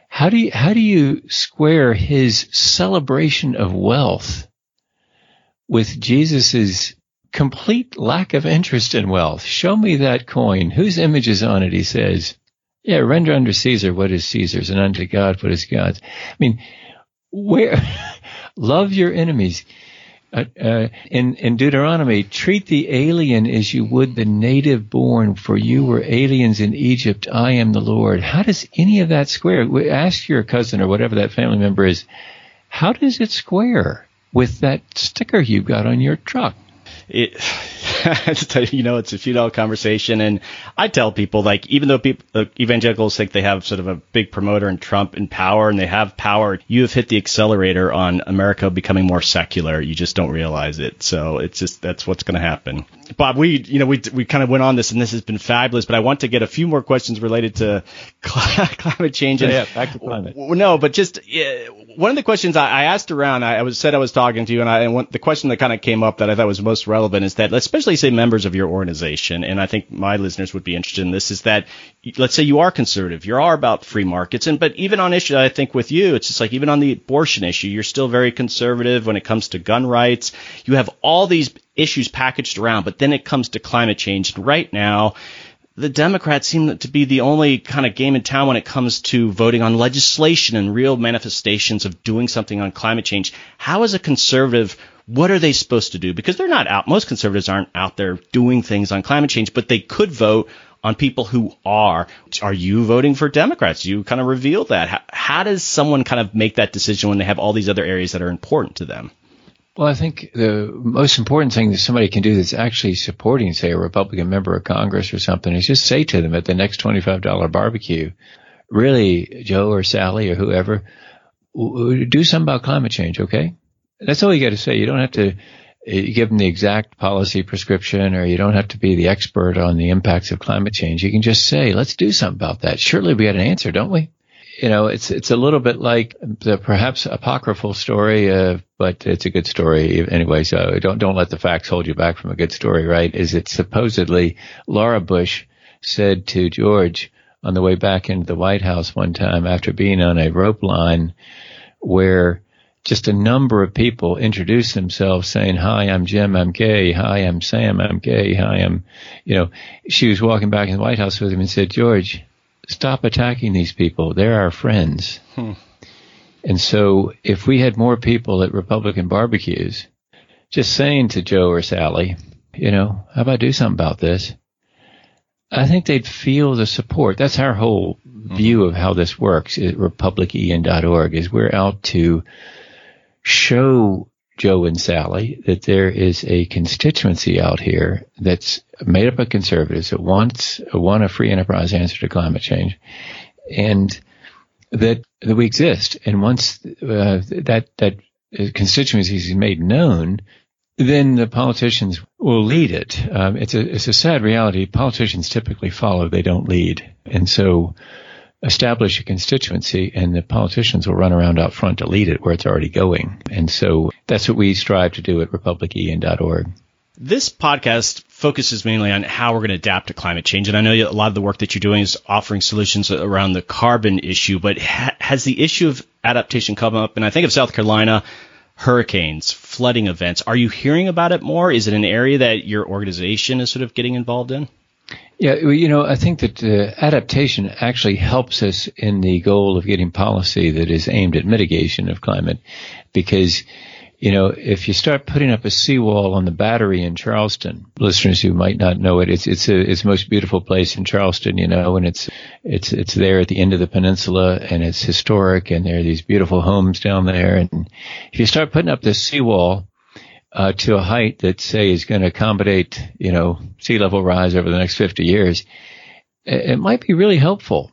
How do you square his celebration of wealth with Jesus's complete lack of interest in wealth? Show me that coin. Whose image is on it? He says, yeah, render unto Caesar what is Caesar's and unto God what is God's. I mean, where love your enemies. In Deuteronomy, treat the alien as you would the native born, for you were aliens in Egypt. I am the Lord. How does any of that square? Ask your cousin or whatever that family member is, how does it square with that sticker you've got on your truck? It's a futile conversation. And I tell people, like, even though evangelicals think they have sort of a big promoter in Trump and power, and they have power, you have hit the accelerator on America becoming more secular. You just don't realize it. So it's just, that's what's going to happen. Bob, we kind of went on this, and this has been fabulous, but I want to get a few more questions related to climate change. Yeah, back to climate. No, but just one of the questions I asked around, I was talking to you, and the question that kind of came up that I thought was most relevant is that, especially say members of your organization, and I think my listeners would be interested in this, is that let's say you are conservative, you are about free markets, but even on issue, I think with you, it's just like even on the abortion issue, you're still very conservative when it comes to gun rights. You have all these issues packaged around, but then it comes to climate change. And right now, the Democrats seem to be the only kind of game in town when it comes to voting on legislation and real manifestations of doing something on climate change. How is a conservative, what are they supposed to do? Because they're not out. Most conservatives aren't out there doing things on climate change, but they could vote on people who are. Are you voting for Democrats? You kind of reveal that. How does someone kind of make that decision when they have all these other areas that are important to them? Well, I think the most important thing that somebody can do that's actually supporting, say, a Republican member of Congress or something, is just say to them at the next $25 barbecue, really, Joe or Sally or whoever, do something about climate change, okay? That's all you got to say. You don't have to give them the exact policy prescription, or you don't have to be the expert on the impacts of climate change. You can just say, let's do something about that. Surely we got an answer, don't we? It's a little bit like the perhaps apocryphal story, but it's a good story anyway. So don't let the facts hold you back from a good story, right? Is it supposedly Laura Bush said to George on the way back into the White House one time after being on a rope line where just a number of people introduce themselves saying, hi, I'm Jim, I'm gay. Hi, I'm Sam, I'm gay. Hi, I'm, you know, she was walking back in the White House with him and said, George, stop attacking these people. They're our friends. And so if we had more people at Republican barbecues just saying to Joe or Sally, you know, how about do something about this? I think they'd feel the support. That's our whole view of how this works at RepublicEn.org is we're out to show Joe and Sally that there is a constituency out here that's made up of conservatives that want a free enterprise answer to climate change and that we exist. And once that constituency is made known, then the politicians will lead it. It's a sad reality. Politicians typically follow. They don't lead. And so establish a constituency and the politicians will run around out front to lead it where it's already going. And so that's what we strive to do at RepublicEn.org. This podcast focuses mainly on how we're going to adapt to climate change. And I know a lot of the work that you're doing is offering solutions around the carbon issue, but has the issue of adaptation come up? And I think of South Carolina, hurricanes, flooding events. Are you hearing about it more? Is it an area that your organization is sort of getting involved in? Yeah, you know, I think that adaptation actually helps us in the goal of getting policy that is aimed at mitigation of climate because, you know, if you start putting up a seawall on the Battery in Charleston, listeners who might not know it, it's the most beautiful place in Charleston, you know, and it's there at the end of the peninsula and it's historic and there are these beautiful homes down there. And if you start putting up this seawall to a height that, say, is going to accommodate, you know, sea level rise over the next 50 years, it might be really helpful.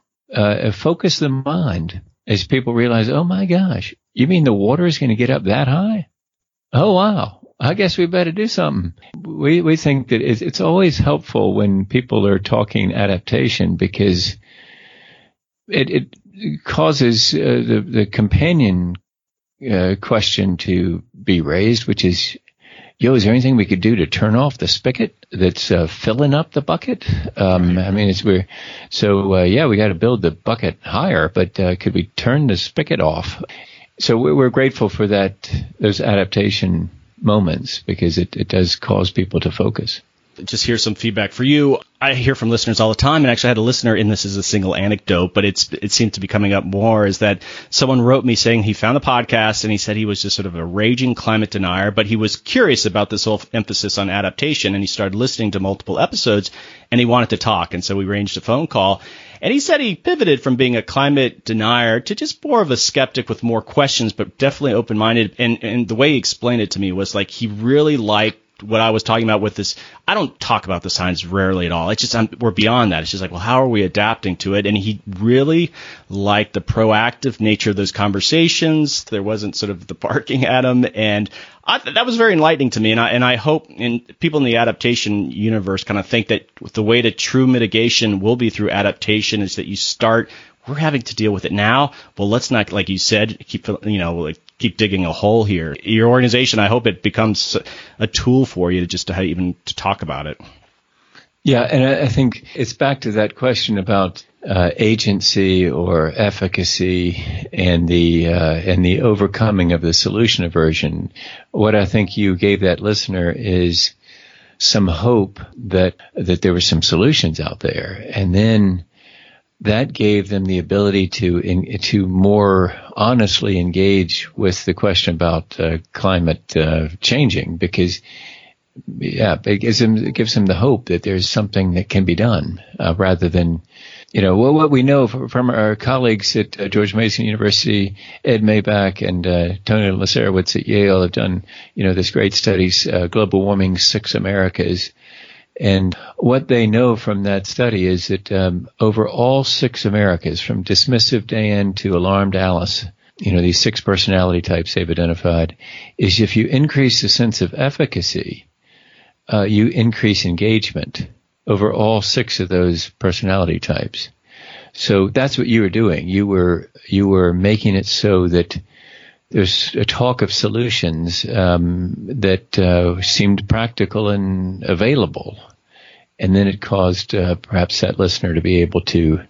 Focus the mind as people realize, oh, my gosh, you mean the water is going to get up that high? Oh, wow. I guess we better do something. We think that it's always helpful when people are talking adaptation because it causes the companion question to be raised, which is, yo, is there anything we could do to turn off the spigot that's filling up the bucket? I mean, it's weird. So, yeah, we got to build the bucket higher, but could we turn the spigot off? So we're grateful for those adaptation moments because it does cause people to focus. Just here's some feedback for you. I hear from listeners all the time, and actually I had a listener, and this is a single anecdote, but it seems to be coming up more, is that someone wrote me saying he found the podcast, and he said he was just sort of a raging climate denier, but he was curious about this whole emphasis on adaptation, and he started listening to multiple episodes, and he wanted to talk, and so we arranged a phone call. And he said he pivoted from being a climate denier to just more of a skeptic with more questions, but definitely open-minded. And the way he explained it to me was like he really liked what I was talking about with this. I don't talk about the science rarely at all. It's just we're beyond that. It's just like, well, how are we adapting to it? And he really liked the proactive nature of those conversations. There wasn't sort of the barking at him. And that was very enlightening to me, and I hope people in the adaptation universe kind of think that the way to true mitigation will be through adaptation is that you start, we're having to deal with it now. Well, let's not, like you said, keep digging a hole here. Your organization, I hope it becomes a tool for you to talk about it. Yeah, and I think it's back to that question about agency or efficacy and the overcoming of the solution aversion. What I think you gave that listener is some hope that there were some solutions out there, and then that gave them the ability to more honestly engage with the question about climate changing because. Yeah, it gives them the hope that there's something that can be done rather than, you know, well, what we know from our colleagues at George Mason University, Ed Maibach and Tony Leiserowitz at Yale have done, you know, this great studies, Global Warming Six Americas. And what they know from that study is that over all six Americas, from dismissive Dan to alarmed Alice, you know, these six personality types they've identified, is if you increase the sense of efficacy, you increase engagement over all six of those personality types. So that's what you were doing. You were making it so that there's a talk of solutions that seemed practical and available. And then it caused perhaps that listener to be able to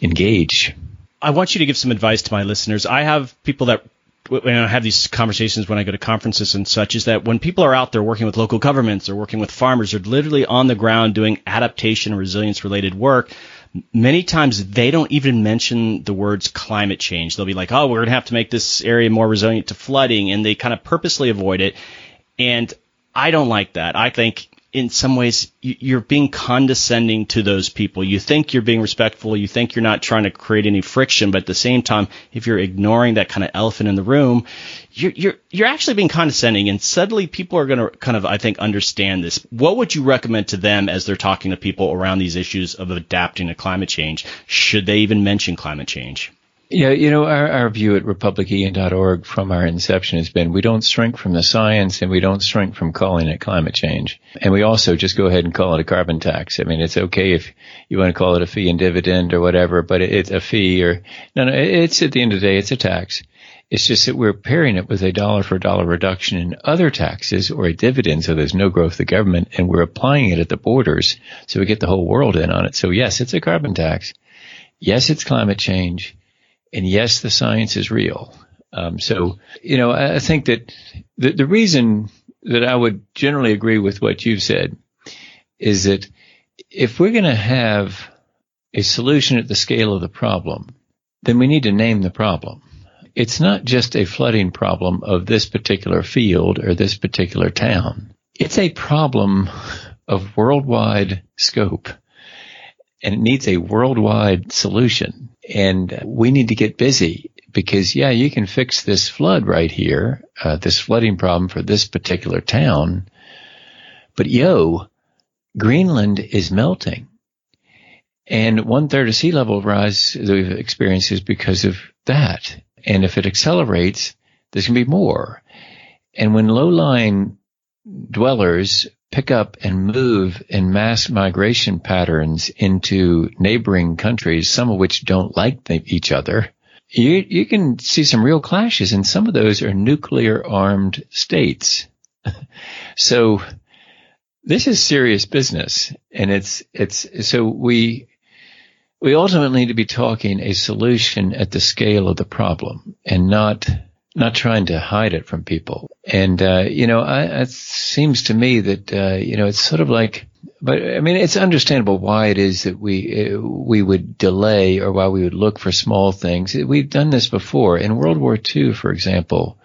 engage. I want you to give some advice to my listeners. I have people that when I have these conversations when I go to conferences and such, is that when people are out there working with local governments or working with farmers, they're literally on the ground doing adaptation, resilience-related work. Many times they don't even mention the words climate change. They'll be like, oh, we're going to have to make this area more resilient to flooding, and they kind of purposely avoid it. And I don't like that. I think in some ways you're being condescending to those people. You think you're being respectful. You think you're not trying to create any friction. But at the same time, if you're ignoring that kind of elephant in the room, you're actually being condescending. And suddenly people are going to kind of, I think, understand this. What would you recommend to them as they're talking to people around these issues of adapting to climate change? Should they even mention climate change? Yeah, our view at RepublicEn.org from our inception has been we don't shrink from the science and we don't shrink from calling it climate change. And we also just go ahead and call it a carbon tax. I mean, it's okay if you want to call it a fee and dividend or whatever, but it's a fee or no, it's at the end of the day, it's a tax. It's just that we're pairing it with a dollar for dollar reduction in other taxes or a dividend, so there's no growth of the government, and we're applying it at the borders so we get the whole world in on it. So yes, it's a carbon tax. Yes, it's climate change. And yes, the science is real. I think that the reason that I would generally agree with what you've said is that if we're going to have a solution at the scale of the problem, then we need to name the problem. It's not just a flooding problem of this particular field or this particular town. It's a problem of worldwide scope, and it needs a worldwide solution. And we need to get busy because, yeah, you can fix this flood right here, this flooding problem for this particular town. But, Greenland is melting. And 1/3 of sea level rise that we've experienced is because of that. And if it accelerates, there's going to be more. And when low-lying dwellers pick up and move in mass migration patterns into neighboring countries, some of which don't like each other, you can see some real clashes, and some of those are nuclear-armed states. So this is serious business, and we ultimately need to be talking a solution at the scale of the problem and not trying to hide it from people. And, it seems to me that, it's sort of like, but I mean, it's understandable why it is that we would delay or why we would look for small things. We've done this before. In World War II, for example,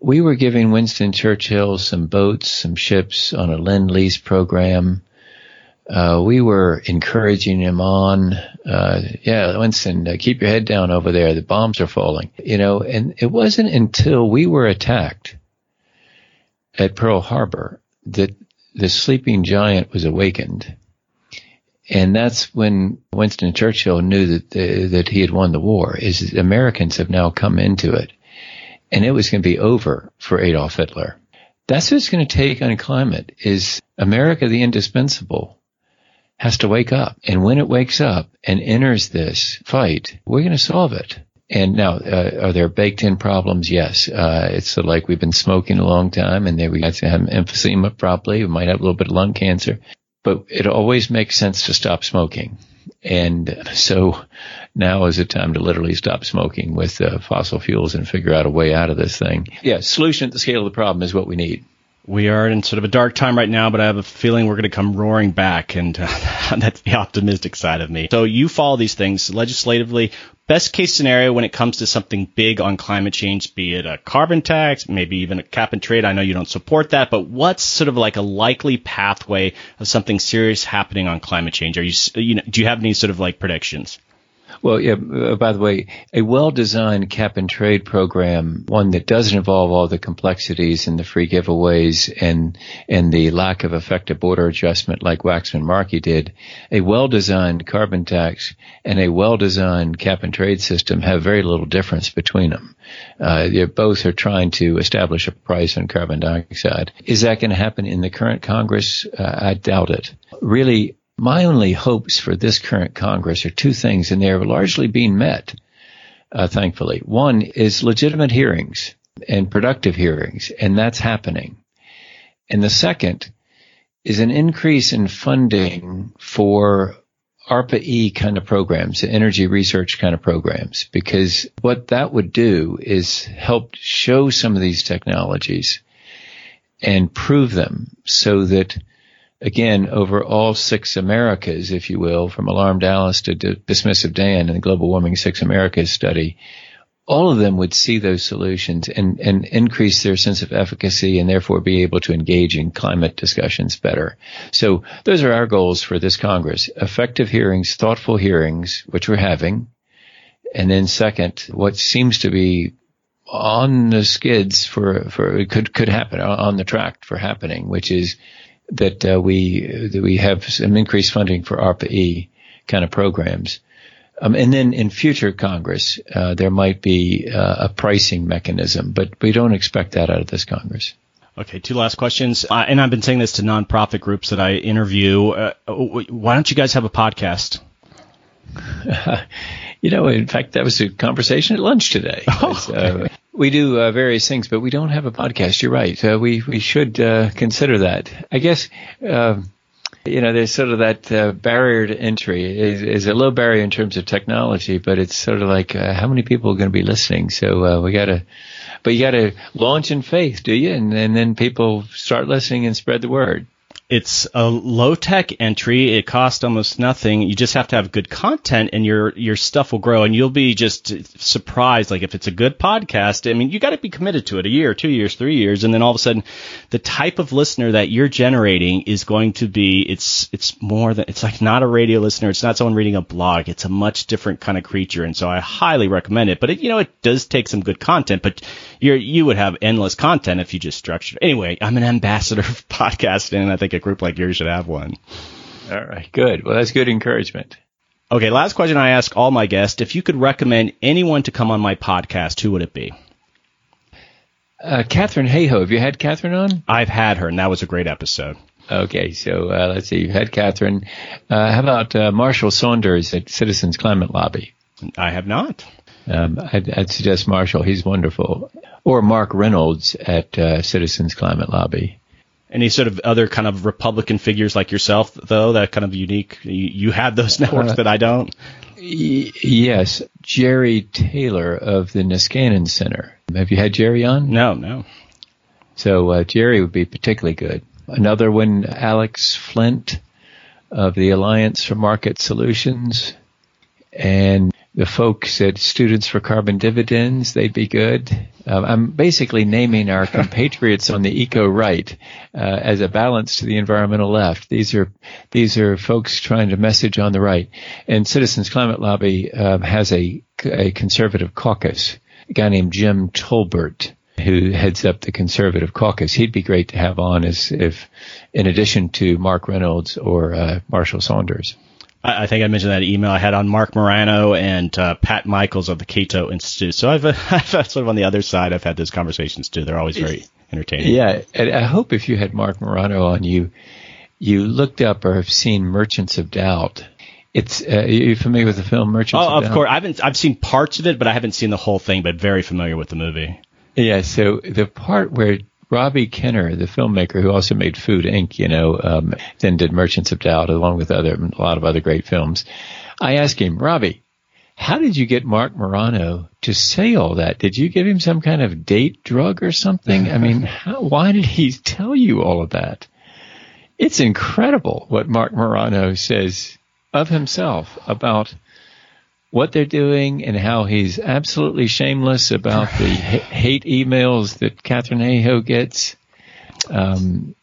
we were giving Winston Churchill some boats, some ships on a Lend-Lease program. We were encouraging him on, Winston, keep your head down over there. The bombs are falling, and it wasn't until we were attacked at Pearl Harbor that the sleeping giant was awakened. And that's when Winston Churchill knew that he had won the war, is that Americans have now come into it, and it was going to be over for Adolf Hitler. That's what it's going to take on climate, is America the indispensable has to wake up. And when it wakes up and enters this fight, we're going to solve it. And now, are there baked-in problems? Yes. It's sort of like we've been smoking a long time, and then we got to have emphysema probably. We might have a little bit of lung cancer. But it always makes sense to stop smoking. And so now is the time to literally stop smoking with fossil fuels and figure out a way out of this thing. Yeah, solution at the scale of the problem is what we need. We are in sort of a dark time right now, but I have a feeling we're going to come roaring back, and that's the optimistic side of me. So you follow these things legislatively. Best case scenario when it comes to something big on climate change, be it a carbon tax, maybe even a cap and trade. I know you don't support that, but what's sort of like a likely pathway of something serious happening on climate change? Do you have any sort of like predictions? Well, yeah, by the way, a well-designed cap-and-trade program, one that doesn't involve all the complexities and the free giveaways and the lack of effective border adjustment like Waxman-Markey did, a well-designed carbon tax and a well-designed cap-and-trade system have very little difference between them. Both are trying to establish a price on carbon dioxide. Is that going to happen in the current Congress? I doubt it. Really, my only hopes for this current Congress are two things, and they're largely being met, thankfully. One is legitimate hearings and productive hearings, and that's happening. And the second is an increase in funding for ARPA-E kind of programs, energy research kind of programs, because what that would do is help show some of these technologies and prove them so that, again, over all six Americas, if you will, from Alarm Dallas to Dismissive Dan and the Global Warming Six Americas study, all of them would see those solutions and increase their sense of efficacy and therefore be able to engage in climate discussions better. So those are our goals for this Congress: effective hearings, thoughtful hearings, which we're having. And then second, what seems to be on the skids for it could happen on the track for happening, which is that we have some increased funding for ARPA-E kind of programs. And then in future Congress, there might be a pricing mechanism, but we don't expect that out of this Congress. Okay, two last questions. And I've been saying this to nonprofit groups that I interview. Why don't you guys have a podcast? In fact, that was a conversation at lunch today. Oh, okay. We do various things, but we don't have a podcast. You're right. We should consider that. I guess... there's sort of that barrier to entry. It's a low barrier in terms of technology, but it's sort of like how many people are going to be listening? So you gotta launch in faith, do you? And then people start listening and spread the word. It's a low tech entry. It costs almost nothing. You just have to have good content, and your stuff will grow. And you'll be just surprised, like if it's a good podcast. I mean, you got to be committed to it a year, 2 years, 3 years, and then all of a sudden, the type of listener that you're generating is going to be it's more than it's like not a radio listener. It's not someone reading a blog. It's a much different kind of creature. And so I highly recommend it. But it does take some good content. But you would have endless content if you just structured. Anyway, I'm an ambassador of podcasting, and I think a group like yours should have one. All right, good. Well, that's good encouragement. Okay, last question I ask all my guests. If you could recommend anyone to come on my podcast, who would it be? Katharine Hayhoe. Have you had Katharine on? I've had her, and that was a great episode. Okay, so let's see. You've had Katharine. How about Marshall Saunders at Citizens Climate Lobby? I have not. I'd suggest Marshall. He's wonderful. Or Mark Reynolds at Citizens Climate Lobby. Any sort of other kind of Republican figures like yourself, though, that kind of unique? You have those networks that I don't? Yes. Jerry Taylor of the Niskanen Center. Have you had Jerry on? No. So Jerry would be particularly good. Another one, Alex Flint of the Alliance for Market Solutions. And the folks at Students for Carbon Dividends, they'd be good. I'm basically naming our compatriots on the eco-right as a balance to the environmental left. These are folks trying to message on the right. And Citizens Climate Lobby has a conservative caucus, a guy named Jim Tolbert, who heads up the conservative caucus. He'd be great to have on in addition to Mark Reynolds or Marshall Saunders. I think I mentioned that email I had on Mark Morano and Pat Michaels of the Cato Institute. So I've sort of on the other side, I've had those conversations too. They're always very entertaining. Yeah, and I hope if you had Mark Morano on, you looked up or have seen Merchants of Doubt. It's are you familiar with the film Merchants of Doubt? Oh, of course. I've seen parts of it, but I haven't seen the whole thing. But very familiar with the movie. Yeah. So the part where Robbie Kenner, the filmmaker who also made Food, Inc., then did Merchants of Doubt along with a lot of other great films. I asked him, Robbie, how did you get Mark Morano to say all that? Did you give him some kind of date drug or something? I mean, why did he tell you all of that? It's incredible what Mark Morano says of himself about what they're doing and how he's absolutely shameless about the hate emails that Katharine Hayhoe gets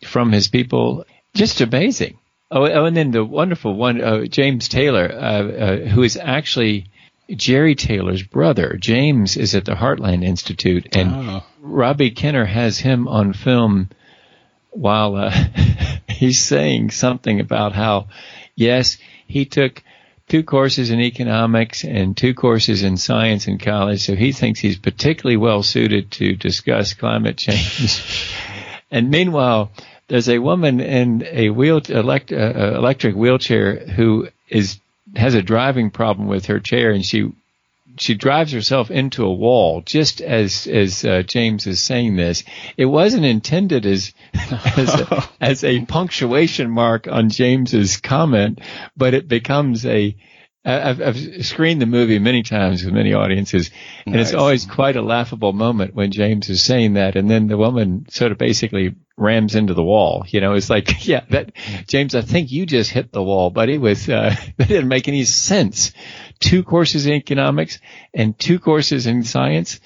from his people. Just amazing. Oh, and then the wonderful one, James Taylor, who is actually Jerry Taylor's brother. James is at the Heartland Institute, and Robbie Kenner has him on film while he's saying something about how, yes, he took 2 courses in economics and 2 courses in science in college, so he thinks he's particularly well suited to discuss climate change. And meanwhile, there's a woman in electric wheelchair who has a driving problem with her chair, and she she drives herself into a wall just as James is saying this. It wasn't intended as a punctuation mark on James's comment, but it becomes a. I've screened the movie many times with many audiences, and Nice. It's always quite a laughable moment when James is saying that, and then the woman sort of basically rams into the wall. You know, it's like, yeah, that James, I think you just hit the wall, buddy. With that didn't make any sense. 2 courses in economics and 2 courses in science,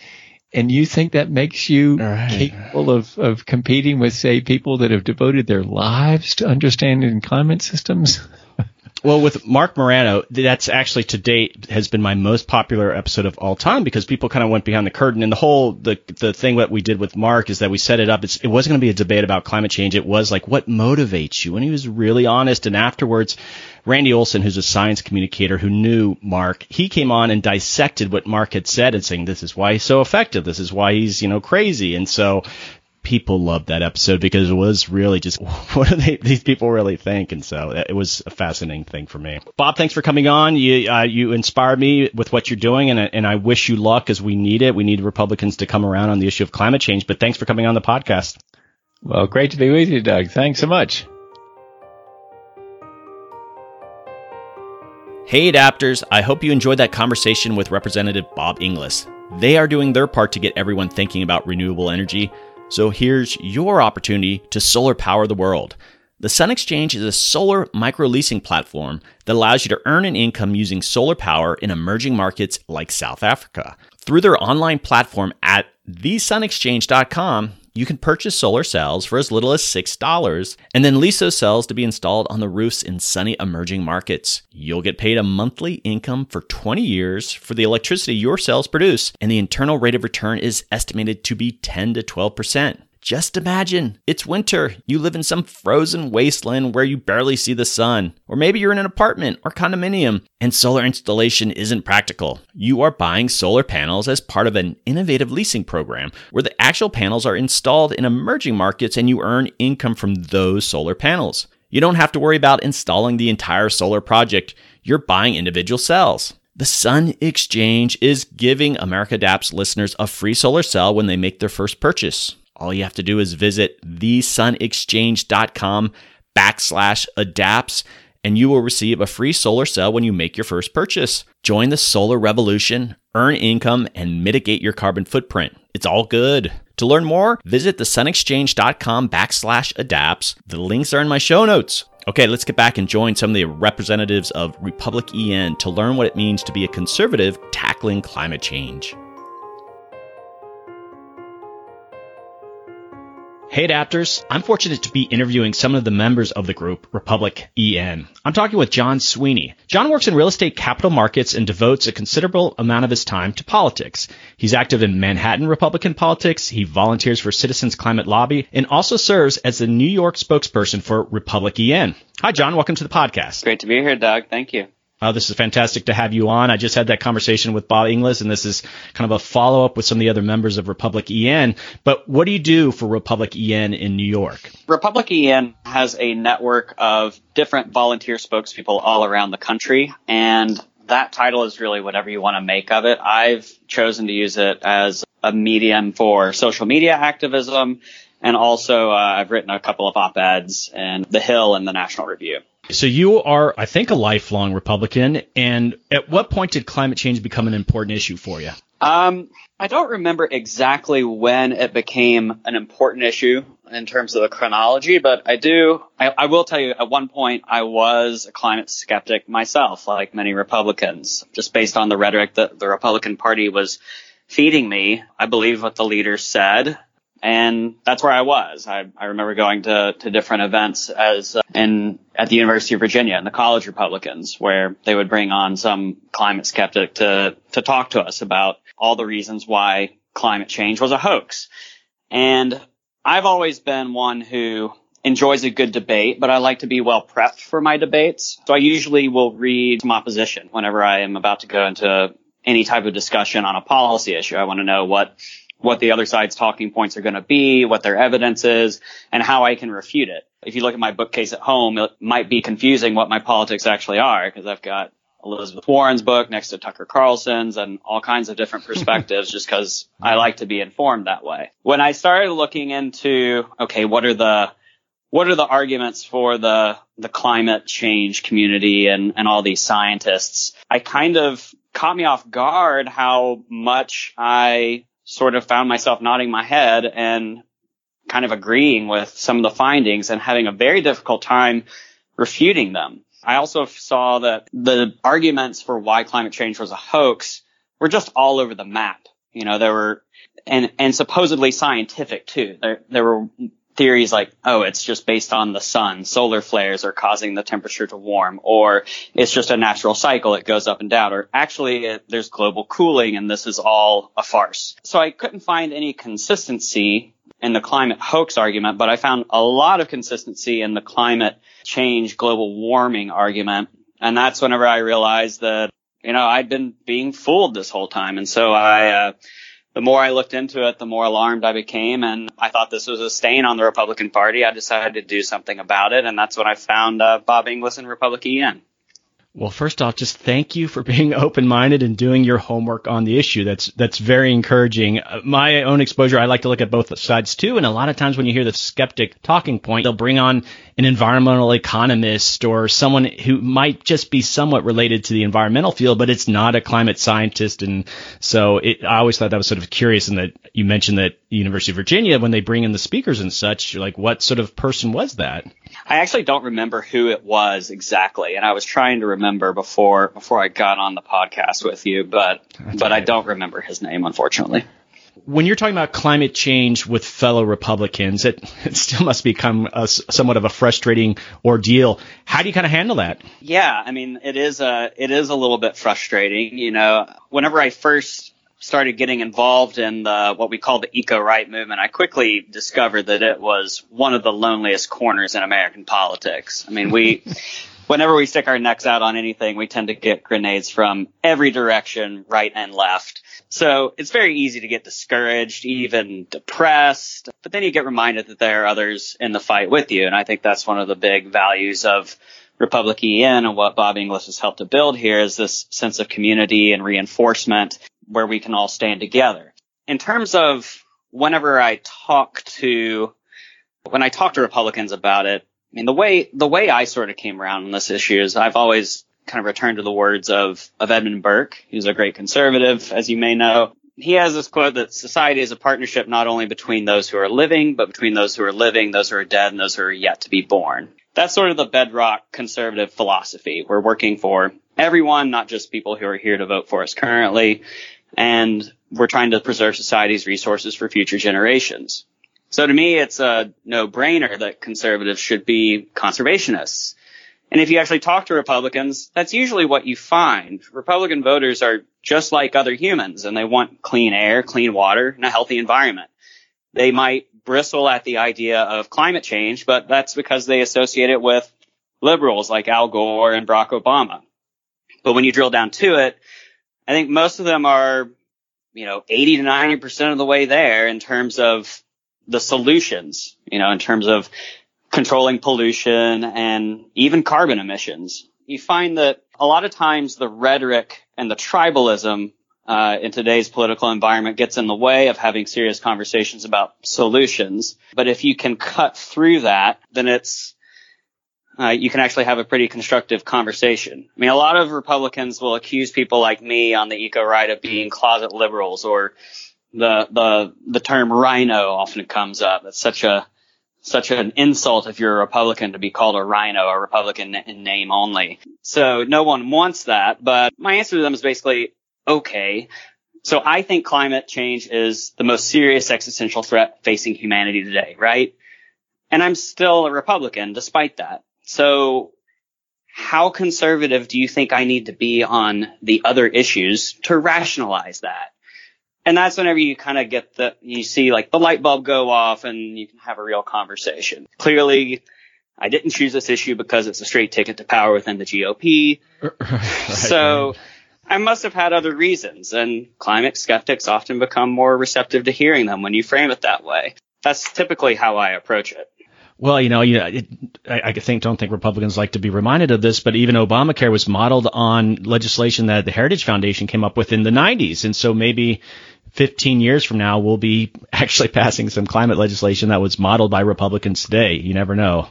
and you think that makes you capable of competing with, say, people that have devoted their lives to understanding climate systems? Well, with Mark Morano, that's actually to date has been my most popular episode of all time because people kind of went behind the curtain. And the whole the thing that we did with Mark is that we set it up. It wasn't going to be a debate about climate change. It was like, what motivates you? And he was really honest. And afterwards, Randy Olson, who's a science communicator who knew Mark, he came on and dissected what Mark had said and saying, this is why he's so effective. This is why he's, you know, crazy. And so people loved that episode because it was really just, what do these people really think? And so it was a fascinating thing for me. Bob, thanks for coming on. You inspire me with what you're doing, and I wish you luck as we need it. We need Republicans to come around on the issue of climate change, but thanks for coming on the podcast. Well, great to be with you, Doug. Thanks so much. Hey, Adapters. I hope you enjoyed that conversation with Representative Bob Inglis. They are doing their part to get everyone thinking about renewable energy. So here's your opportunity to solar power the world. The Sun Exchange is a solar microleasing platform that allows you to earn an income using solar power in emerging markets like South Africa. Through their online platform at thesunexchange.com, you can purchase solar cells for as little as $6 and then lease those cells to be installed on the roofs in sunny emerging markets. You'll get paid a monthly income for 20 years for the electricity your cells produce, and the internal rate of return is estimated to be 10 to 12%. Just imagine, it's winter, you live in some frozen wasteland where you barely see the sun, or maybe you're in an apartment or condominium, and solar installation isn't practical. You are buying solar panels as part of an innovative leasing program where the actual panels are installed in emerging markets and you earn income from those solar panels. You don't have to worry about installing the entire solar project, you're buying individual cells. The Sun Exchange is giving America Adapts listeners a free solar cell when they make their first purchase. All you have to do is visit thesunexchange.com/adapts, and you will receive a free solar cell when you make your first purchase. Join the solar revolution, earn income, and mitigate your carbon footprint. It's all good. To learn more, visit thesunexchange.com/adapts. The links are in my show notes. Okay, let's get back and join some of the representatives of RepublicEn to learn what it means to be a conservative tackling climate change. Hey, Adapters. I'm fortunate to be interviewing some of the members of the group, RepublicEn. I'm talking with John Sweeney. John works in real estate capital markets and devotes a considerable amount of his time to politics. He's active in Manhattan Republican politics, he volunteers for Citizens Climate Lobby, and also serves as the New York spokesperson for RepublicEn. Hi, John. Welcome to the podcast. Great to be here, Doug. Thank you. This is fantastic to have you on. I just had that conversation with Bob Inglis, and this is kind of a follow-up with some of the other members of RepublicEn. But what do you do for RepublicEn in New York? RepublicEn has a network of different volunteer spokespeople all around the country, and that title is really whatever you want to make of it. I've chosen to use it as a medium for social media activism, and also I've written a couple of op-eds in The Hill and the National Review. So you are, I think, a lifelong Republican, and at what point did climate change become an important issue for you? I don't remember exactly when it became an important issue in terms of the chronology, but I will tell you at one point I was a climate skeptic myself, like many Republicans, just based on the rhetoric that the Republican Party was feeding me. I believed what the leaders said. And that's where I was. I remember going to different events at the University of Virginia and the college Republicans, where they would bring on some climate skeptic to talk to us about all the reasons why climate change was a hoax. And I've always been one who enjoys a good debate, but I like to be well prepped for my debates. So I usually will read some opposition whenever I am about to go into any type of discussion on a policy issue. I want to know what the other side's talking points are going to be, what their evidence is, and how I can refute it. If you look at my bookcase at home, it might be confusing what my politics actually are, because I've got Elizabeth Warren's book next to Tucker Carlson's and all kinds of different perspectives just because I like to be informed that way. When I started looking into, okay, what are the arguments for the climate change community and all these scientists, I kind of caught me off guard how much I sort of found myself nodding my head and kind of agreeing with some of the findings and having a very difficult time refuting them. I also saw that the arguments for why climate change was a hoax were just all over the map. You know, there were, and supposedly scientific too. There were theories like, oh, it's just based on the sun. Solar flares are causing the temperature to warm, or it's just a natural cycle. It goes up and down, or actually there's global cooling and this is all a farce. So I couldn't find any consistency in the climate hoax argument, but I found a lot of consistency in the climate change, global warming argument. And that's whenever I realized that, you know, I'd been being fooled this whole time. And so the more I looked into it, the more alarmed I became. And I thought this was a stain on the Republican Party. I decided to do something about it. And that's when I found Bob Inglis and RepublicEn. Well, first off, just thank you for being open-minded and doing your homework on the issue. That's very encouraging. My own exposure, I like to look at both sides too, and a lot of times when you hear the skeptic talking point, they'll bring on an environmental economist or someone who might just be somewhat related to the environmental field, but it's not a climate scientist. And so I always thought that was sort of curious, and that you mentioned that University of Virginia, when they bring in the speakers and such, you're like, what sort of person was that? I actually don't remember who it was exactly, and I was trying to remember before I got on the podcast with you, but I don't remember his name, unfortunately. When you're talking about climate change with fellow Republicans, it still must become somewhat of a frustrating ordeal. How do you kind of handle that? Yeah, I mean, it is a little bit frustrating. You know, whenever I first started getting involved in what we call the eco-right movement, I quickly discovered that it was one of the loneliest corners in American politics. I mean, whenever we stick our necks out on anything, we tend to get grenades from every direction, right and left. So it's very easy to get discouraged, even depressed. But then you get reminded that there are others in the fight with you. And I think that's one of the big values of RepublicEn and what Bob Inglis has helped to build here is this sense of community and reinforcement where we can all stand together. In terms of whenever I talk to Republicans about it, I mean, the way I sort of came around on this issue is I've always kind of returned to the words of Edmund Burke, who's a great conservative, as you may know. He has this quote that society is a partnership not only between those who are living, but between those who are living, those who are dead, and those who are yet to be born. That's sort of the bedrock conservative philosophy. We're working for everyone, not just people who are here to vote for us currently. And we're trying to preserve society's resources for future generations. So to me, it's a no-brainer that conservatives should be conservationists. And if you actually talk to Republicans, that's usually what you find. Republican voters are just like other humans, and they want clean air, clean water, and a healthy environment. They might bristle at the idea of climate change, but that's because they associate it with liberals like Al Gore and Barack Obama. But when you drill down to it, I think most of them are, you know, 80 to 90% of the way there in terms of the solutions, you know, in terms of controlling pollution and even carbon emissions. You find that a lot of times the rhetoric and the tribalism in today's political environment gets in the way of having serious conversations about solutions. But if you can cut through that, then it's you can actually have a pretty constructive conversation. I mean, a lot of Republicans will accuse people like me on the eco-right of being closet liberals, or the term rhino often comes up. It's such an insult if you're a Republican to be called a rhino, a Republican in name only. So no one wants that, but my answer to them is basically, okay, so I think climate change is the most serious existential threat facing humanity today, right? And I'm still a Republican despite that. So how conservative do you think I need to be on the other issues to rationalize that? And that's whenever you kind of get you see like the light bulb go off and you can have a real conversation. Clearly, I didn't choose this issue because it's a straight ticket to power within the GOP. Right. So I must have had other reasons, and climate skeptics often become more receptive to hearing them when you frame it that way. That's typically how I approach it. Well, I don't think Republicans like to be reminded of this, but even Obamacare was modeled on legislation that the Heritage Foundation came up with in the 90s. And so maybe 15 years from now, we'll be actually passing some climate legislation that was modeled by Republicans today. You never know.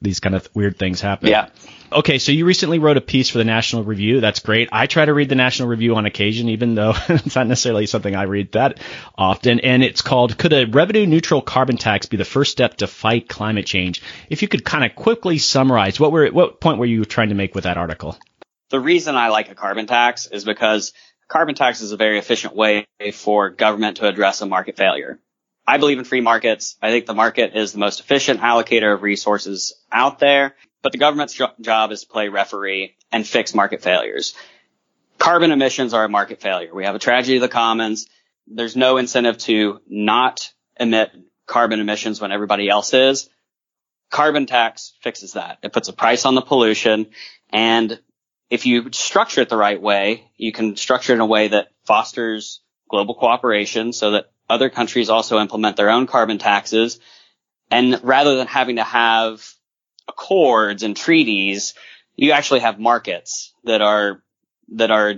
These kind of weird things happen. Yeah. Okay, so you recently wrote a piece for the National Review. That's great. I try to read the National Review on occasion, even though it's not necessarily something I read that often. And it's called, Could a Revenue-Neutral Carbon Tax Be the First Step to Fight Climate Change? If you could kind of quickly summarize, what point were you trying to make with that article? The reason I like a carbon tax is because carbon tax is a very efficient way for government to address a market failure. I believe in free markets. I think the market is the most efficient allocator of resources out there. But the government's job is to play referee and fix market failures. Carbon emissions are a market failure. We have a tragedy of the commons. There's no incentive to not emit carbon emissions when everybody else is. Carbon tax fixes that. It puts a price on the pollution. And if you structure it the right way, you can structure it in a way that fosters global cooperation so that other countries also implement their own carbon taxes. And rather than having to have accords and treaties, you actually have markets that are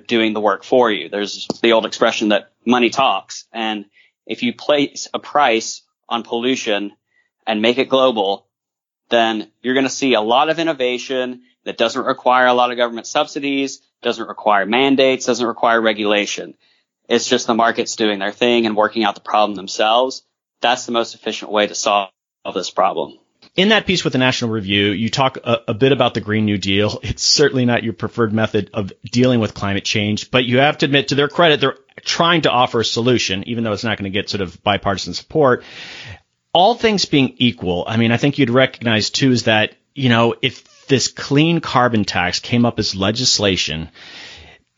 doing the work for you. There's the old expression that money talks, and if you place a price on pollution and make it global, then you're going to see a lot of innovation that doesn't require a lot of government subsidies, doesn't require mandates, doesn't require regulation. It's just the markets doing their thing and working out the problem themselves. That's the most efficient way to solve this problem. In that piece with the National Review, you talk a bit about the Green New Deal. It's certainly not your preferred method of dealing with climate change, but you have to admit, to their credit, they're trying to offer a solution, even though it's not going to get sort of bipartisan support. All things being equal, I mean, I think you'd recognize, too, is that, if this clean carbon tax came up as legislation,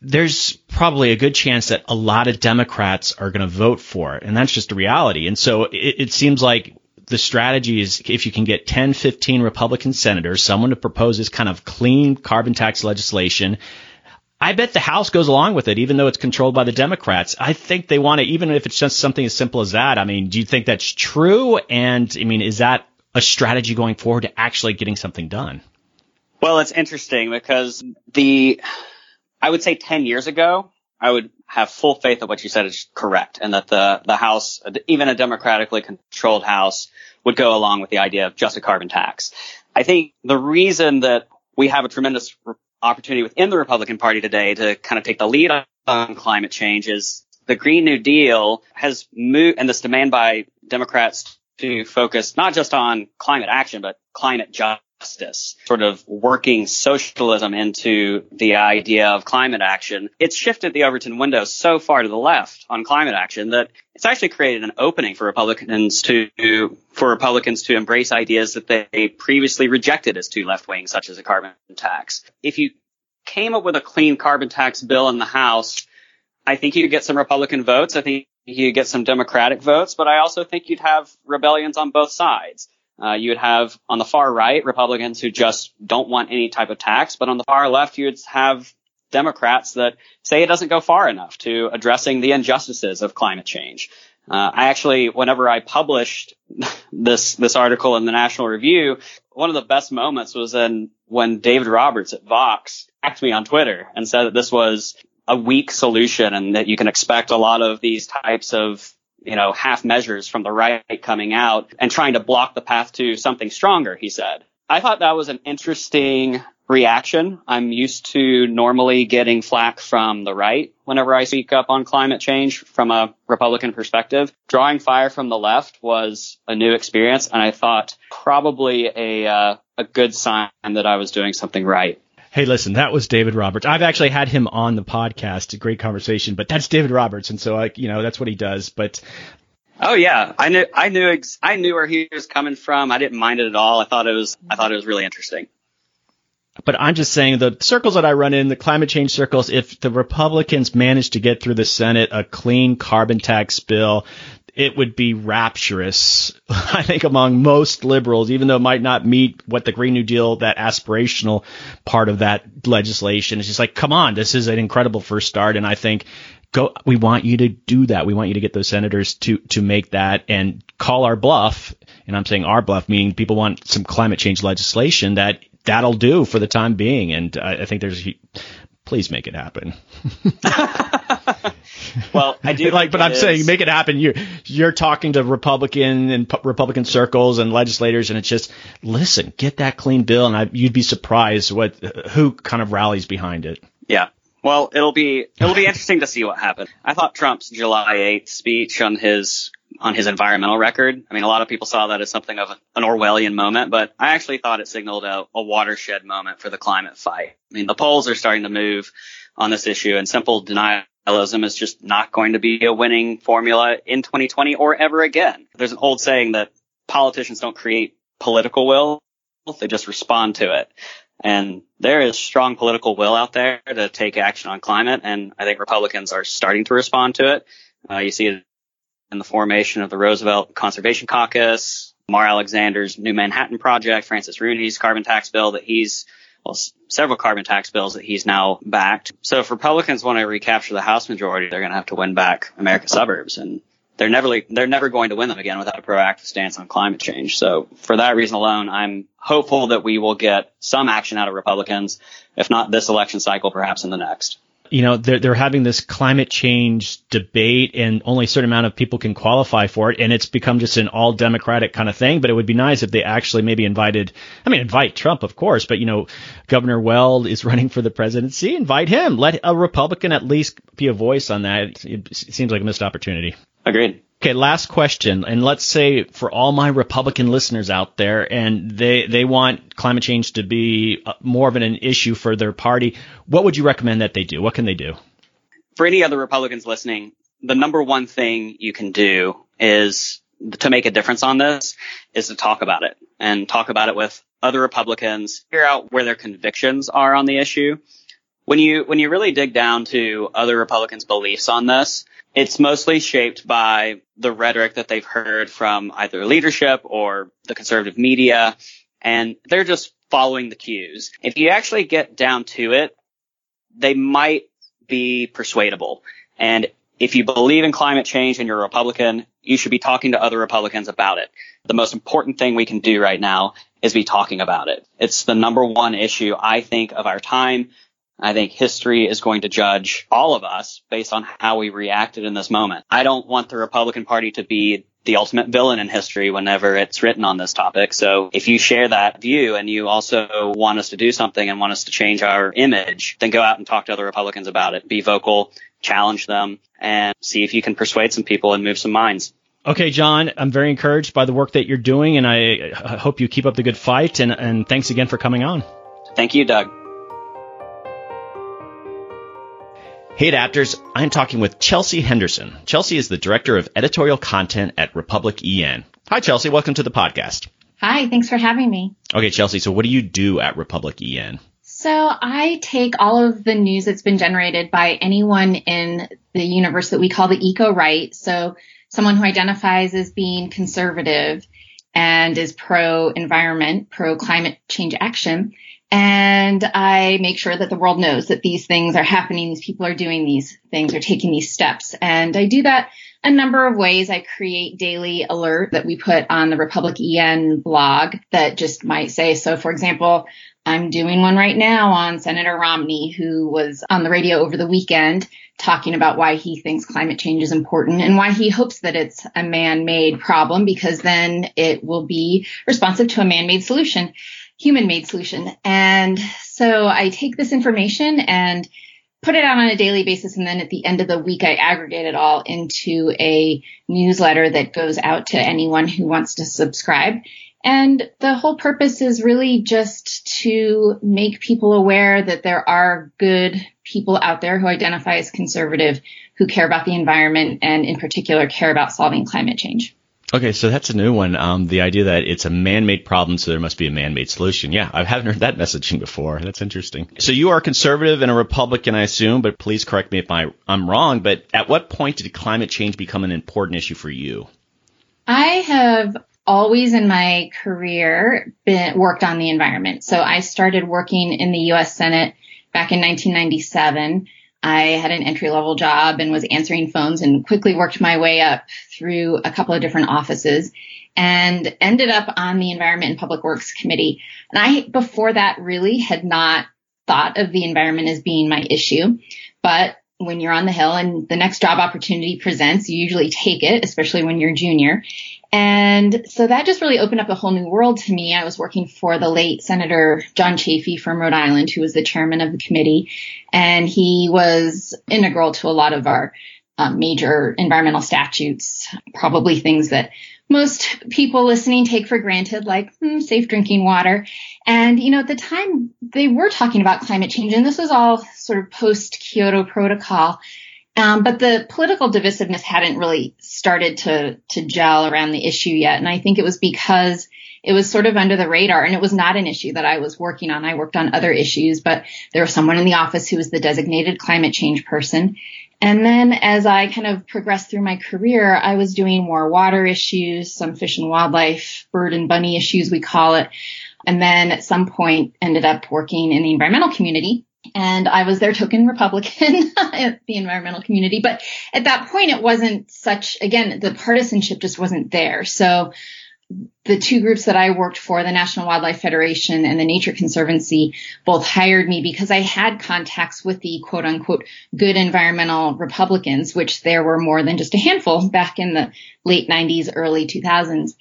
there's probably a good chance that a lot of Democrats are going to vote for it, and that's just a reality. And so it seems like the strategy is, if you can get 10, 15 Republican senators, someone to propose this kind of clean carbon tax legislation, I bet the House goes along with it, even though it's controlled by the Democrats. I think they want to, even if it's just something as simple as that. I mean, do you think that's true? And I mean, is that a strategy going forward to actually getting something done? Well, it's interesting because I would say 10 years ago, I would have full faith that what you said is correct and that the House, even a democratically controlled House, would go along with the idea of just a carbon tax. I think the reason that we have a tremendous opportunity within the Republican Party today to kind of take the lead on climate change is the Green New Deal has moved, and this demand by Democrats to focus not just on climate action, but climate justice, sort of working socialism into the idea of climate action. It's shifted the Overton window so far to the left on climate action that it's actually created an opening for Republicans to embrace ideas that they previously rejected as too left-wing, such as a carbon tax. If you came up with a clean carbon tax bill in the House, I think you'd get some Republican votes. I think you'd get some Democratic votes, but I also think you'd have rebellions on both sides. You would have on the far right Republicans who just don't want any type of tax, but on the far left you would have Democrats that say it doesn't go far enough to addressing the injustices of climate change. I actually, whenever I published this article in the National Review, one of the best moments was when David Roberts at Vox asked me on Twitter and said that this was a weak solution and that you can expect a lot of these types of half measures from the right coming out and trying to block the path to something stronger, he said. I thought that was an interesting reaction. I'm used to normally getting flack from the right whenever I speak up on climate change from a Republican perspective. Drawing fire from the left was a new experience, and I thought probably a good sign that I was doing something right. Hey, listen, that was David Roberts. I've actually had him on the podcast. A great conversation, but that's David Roberts. And so, that's what he does. But oh, yeah, I knew where he was coming from. I didn't mind it at all. I thought it was really interesting. But I'm just saying the circles that I run in, the climate change circles, if the Republicans manage to get through the Senate a clean carbon tax bill, it would be rapturous, I think, among most liberals, even though it might not meet what the Green New Deal, that aspirational part of that legislation. It's just like, come on, this is an incredible first start. And I think go, we want you to do that. We want you to get those senators to make that and call our bluff. And I'm saying our bluff, meaning people want some climate change legislation that'll do for the time being. And I think please make it happen. Well, I do like, but I'm saying make it happen. You're talking to Republican circles and legislators, and it's just, listen, get that clean bill. And you'd be surprised who kind of rallies behind it. Yeah. Well, it'll be interesting to see what happens. I thought Trump's July 8th speech on his environmental record, I mean, a lot of people saw that as something of an Orwellian moment, but I actually thought it signaled a watershed moment for the climate fight. I mean, the polls are starting to move on this issue, and simple denialism is just not going to be a winning formula in 2020 or ever again. There's an old saying that politicians don't create political will, they just respond to it. And there is strong political will out there to take action on climate, and I think Republicans are starting to respond to it. You see it in the formation of the Roosevelt Conservation Caucus, Mar Alexander's New Manhattan Project, Francis Rooney's carbon tax bill that several carbon tax bills that he's now backed. So if Republicans want to recapture the House majority, they're going to have to win back America's suburbs, and they're never going to win them again without a proactive stance on climate change. So for that reason alone, I'm hopeful that we will get some action out of Republicans, if not this election cycle, perhaps in the next. You know, they're having this climate change debate, and only a certain amount of people can qualify for it. And it's become just an all Democratic kind of thing. But it would be nice if they actually maybe invite Trump, of course. But, you know, Governor Weld is running for the presidency. Invite him. Let a Republican at least be a voice on that. It seems like a missed opportunity. Agreed. Okay, last question. And let's say for all my Republican listeners out there, and they want climate change to be more of an issue for their party, what would you recommend that they do? What can they do? For any other Republicans listening, the number one thing you can do is to make a difference on this is to talk about it, and talk about it with other Republicans, figure out where their convictions are on the issue. When you really dig down to other Republicans' beliefs on this, it's mostly shaped by the rhetoric that they've heard from either leadership or the conservative media, and they're just following the cues. If you actually get down to it, they might be persuadable. And if you believe in climate change and you're a Republican, you should be talking to other Republicans about it. The most important thing we can do right now is be talking about it. It's the number one issue, I think, of our time. I think history is going to judge all of us based on how we reacted in this moment. I don't want the Republican Party to be the ultimate villain in history whenever it's written on this topic. So if you share that view and you also want us to do something and want us to change our image, then go out and talk to other Republicans about it. Be vocal, challenge them, and see if you can persuade some people and move some minds. Okay, John, I'm very encouraged by the work that you're doing, and I hope you keep up the good fight. And thanks again for coming on. Thank you, Doug. Hey, Adapters, I'm talking with Chelsea Henderson. Chelsea is the Director of Editorial Content at RepublicEn. Hi, Chelsea. Welcome to the podcast. Hi. Thanks for having me. Okay, Chelsea. So what do you do at RepublicEn? So I take all of the news that's been generated by anyone in the universe that we call the eco-right. So someone who identifies as being conservative and is pro-environment, pro-climate change action. And I make sure that the world knows that these things are happening, these people are doing these things, are taking these steps. And I do that a number of ways. I create daily alerts that we put on the RepublicEn blog that just might say, so for example, I'm doing one right now on Senator Romney, who was on the radio over the weekend talking about why he thinks climate change is important and why he hopes that it's a man-made problem, because then it will be responsive to a man-made solution. Human-made solution. And so I take this information and put it out on a daily basis. And then at the end of the week, I aggregate it all into a newsletter that goes out to anyone who wants to subscribe. And the whole purpose is really just to make people aware that there are good people out there who identify as conservative, who care about the environment, and in particular, care about solving climate change. Okay, so that's a new one. The idea that it's a man-made problem, so there must be a man-made solution. Yeah, I haven't heard that messaging before. That's interesting. So you are a conservative and a Republican, I assume, but please correct me if I'm wrong. But at what point did climate change become an important issue for you? I have always in my career worked on the environment. So I started working in the U.S. Senate back in 1997. I had an entry-level job and was answering phones and quickly worked my way up through a couple of different offices and ended up on the Environment and Public Works Committee. And I, before that, really had not thought of the environment as being my issue. But when you're on the Hill and the next job opportunity presents, you usually take it, especially when you're junior. And so that just really opened up a whole new world to me. I was working for the late Senator John Chafee from Rhode Island, who was the chairman of the committee, and he was integral to a lot of our major environmental statutes, probably things that most people listening take for granted, like safe drinking water. And, you know, at the time they were talking about climate change, and this was all sort of post-Kyoto Protocol. But the political divisiveness hadn't really started to gel around the issue yet. And I think it was because it was sort of under the radar and it was not an issue that I was working on. I worked on other issues, but there was someone in the office who was the designated climate change person. And then as I kind of progressed through my career, I was doing more water issues, some fish and wildlife, bird and bunny issues, we call it. And then at some point ended up working in the environmental community. And I was their token Republican at the environmental community. But at that point, it wasn't such, again, the partisanship just wasn't there. So the two groups that I worked for, the National Wildlife Federation and the Nature Conservancy, both hired me because I had contacts with the quote unquote good environmental Republicans, which there were more than just a handful back in the late 90s, early 2000s.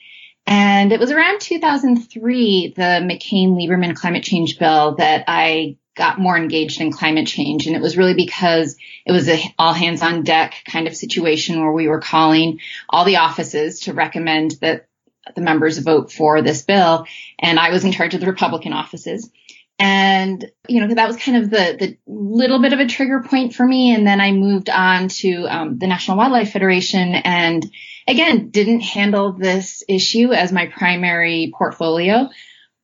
And it was around 2003, the McCain-Lieberman climate change bill, that I got more engaged in climate change. And it was really because it was an all hands on deck kind of situation where we were calling all the offices to recommend that the members vote for this bill. And I was in charge of the Republican offices. And, you know, that was kind of the little bit of a trigger point for me. And then I moved on to the National Wildlife Federation, and again, didn't handle this issue as my primary portfolio.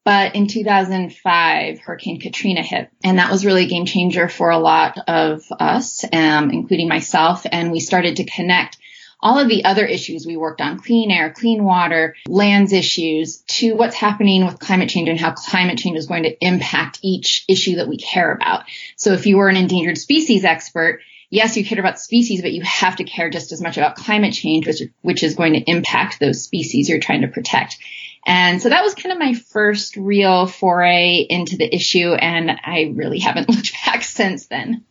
But in 2005, Hurricane Katrina hit, and that was really a game changer for a lot of us, including myself. And we started to connect all of the other issues we worked on, clean air, clean water, lands issues, to what's happening with climate change and how climate change is going to impact each issue that we care about. So if you were an endangered species expert, yes, you care about species, but you have to care just as much about climate change, which is going to impact those species you're trying to protect. And so that was kind of my first real foray into the issue, and I really haven't looked back since then.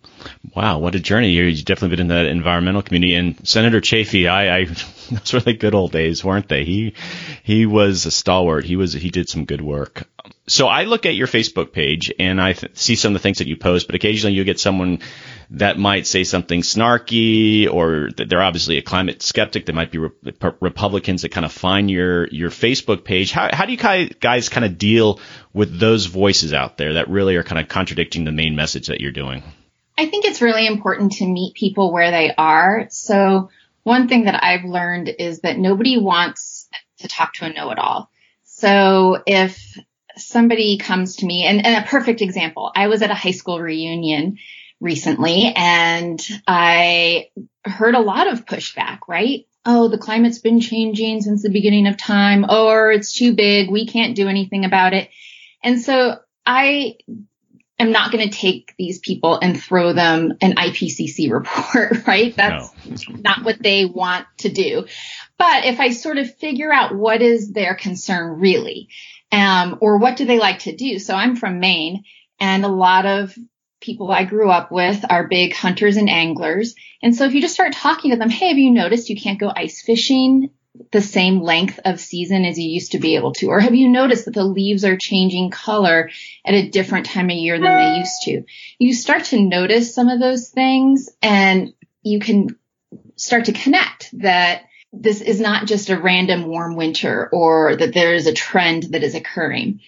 Wow, what a journey. You've definitely been in the environmental community. And Senator Chafee, I those were the good old days, weren't they? He was a stalwart. He did some good work. So I look at your Facebook page and I see some of the things that you post, but occasionally you get someone that might say something snarky, or they're obviously a climate skeptic. They might be Republicans that kind of find your Facebook page. How do you guys kind of deal with those voices out there that really are kind of contradicting the main message that you're doing? I think it's really important to meet people where they are. So one thing that I've learned is that nobody wants to talk to a know-it-all. So if somebody comes to me, and a perfect example, I was at a high school reunion recently, and I heard a lot of pushback, right? Oh, the climate's been changing since the beginning of time, or it's too big, we can't do anything about it. And so I'm not going to take these people and throw them an IPCC report, right? That's not what they want to do. But if I sort of figure out what is their concern really, or what do they like to do? So I'm from Maine, and a lot of people I grew up with are big hunters and anglers. And so if you just start talking to them, hey, have you noticed you can't go ice fishing the same length of season as you used to be able to? Or have you noticed that the leaves are changing color at a different time of year than they used to? You start to notice some of those things, and you can start to connect that this is not just a random warm winter, or that there is a trend that is occurring.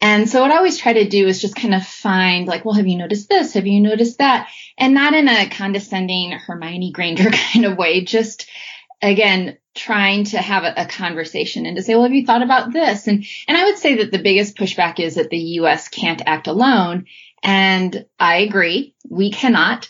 And so what I always try to do is just kind of find, like, well, have you noticed this? Have you noticed that? And not in a condescending Hermione Granger kind of way, just, again, trying to have a conversation and to say, well, have you thought about this? And I would say that the biggest pushback is that the U.S. can't act alone. And I agree, we cannot,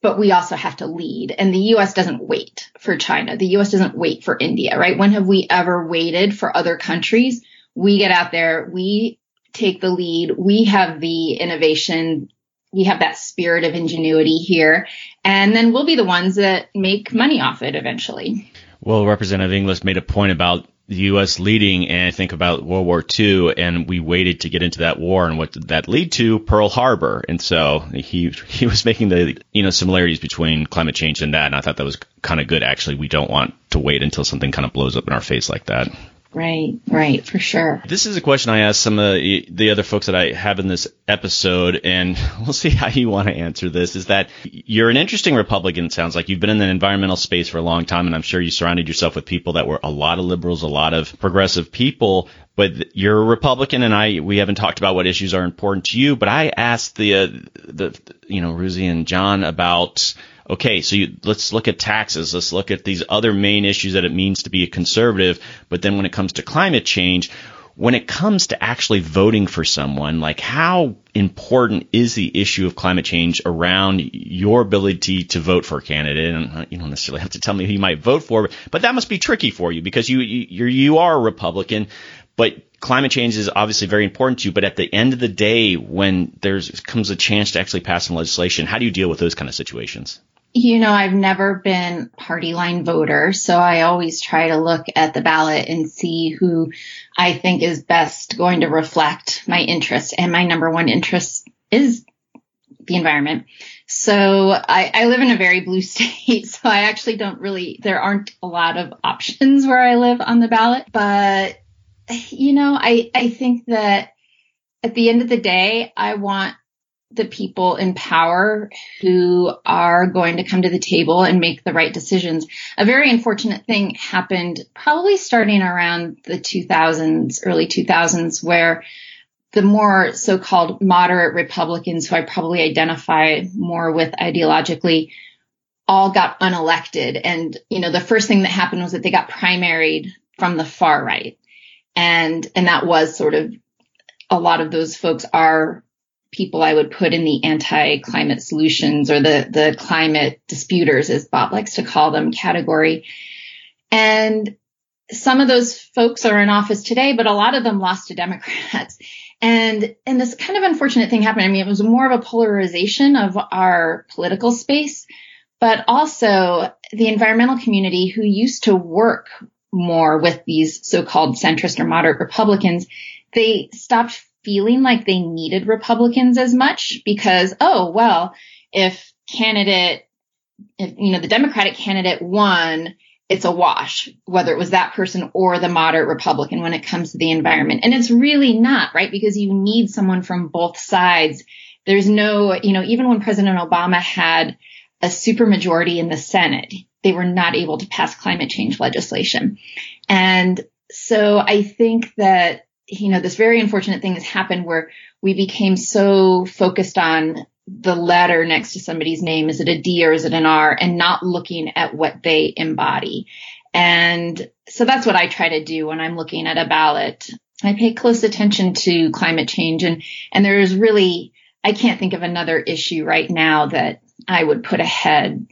but we also have to lead. And the U.S. doesn't wait for China. The U.S. doesn't wait for India, right? When have we ever waited for other countries? We get out there, we take the lead, we have the innovation you have that spirit of ingenuity here, and then we'll be the ones that make money off it eventually. Well, Representative Inglis made a point about the U.S. leading, and I think about World War II, and we waited to get into that war, and what did that lead to? Pearl Harbor. And so he was making the similarities between climate change and that, and I thought that was kind of good, actually. We don't want to wait until something kind of blows up in our face like that. Right, for sure. This is a question I asked some of the other folks that I have in this episode, and we'll see how you want to answer this, is that you're an interesting Republican, it sounds like. You've been in the environmental space for a long time, and I'm sure you surrounded yourself with people that were a lot of liberals, a lot of progressive people, but you're a Republican, and we haven't talked about what issues are important to you, but I asked the Ruzi and John about... Okay, so let's look at taxes. Let's look at these other main issues that it means to be a conservative. But then when it comes to climate change, when it comes to actually voting for someone, like how important is the issue of climate change around your ability to vote for a candidate? And you don't necessarily have to tell me who you might vote for, but that must be tricky for you because you are a Republican, but climate change is obviously very important to you, but at the end of the day, when there comes a chance to actually pass some legislation, how do you deal with those kind of situations? I've never been party line voter, so I always try to look at the ballot and see who I think is best going to reflect my interest. And my number one interest is the environment. So I live in a very blue state, so I actually there aren't a lot of options where I live on the ballot, but... I think that at the end of the day, I want the people in power who are going to come to the table and make the right decisions. A very unfortunate thing happened probably starting around the 2000s, early 2000s, where the more so-called moderate Republicans, who I probably identify more with ideologically, all got unelected. And, the first thing that happened was that they got primaried from the far right. And that was sort of, a lot of those folks are people I would put in the anti-climate solutions or the climate disputers, as Bob likes to call them, category. And some of those folks are in office today, but a lot of them lost to Democrats. And this kind of unfortunate thing happened. I mean, it was more of a polarization of our political space, but also the environmental community who used to work more with these so-called centrist or moderate Republicans, they stopped feeling like they needed Republicans as much because, if the Democratic candidate won, it's a wash, whether it was that person or the moderate Republican when it comes to the environment. And it's really not, right? Because you need someone from both sides. There's no, even when President Obama had a supermajority in the Senate, they were not able to pass climate change legislation. And so I think that, this very unfortunate thing has happened where we became so focused on the letter next to somebody's name. Is it a D or is it an R? And not looking at what they embody. And so that's what I try to do when I'm looking at a ballot. I pay close attention to climate change. And there is really, I can't think of another issue right now that I would put ahead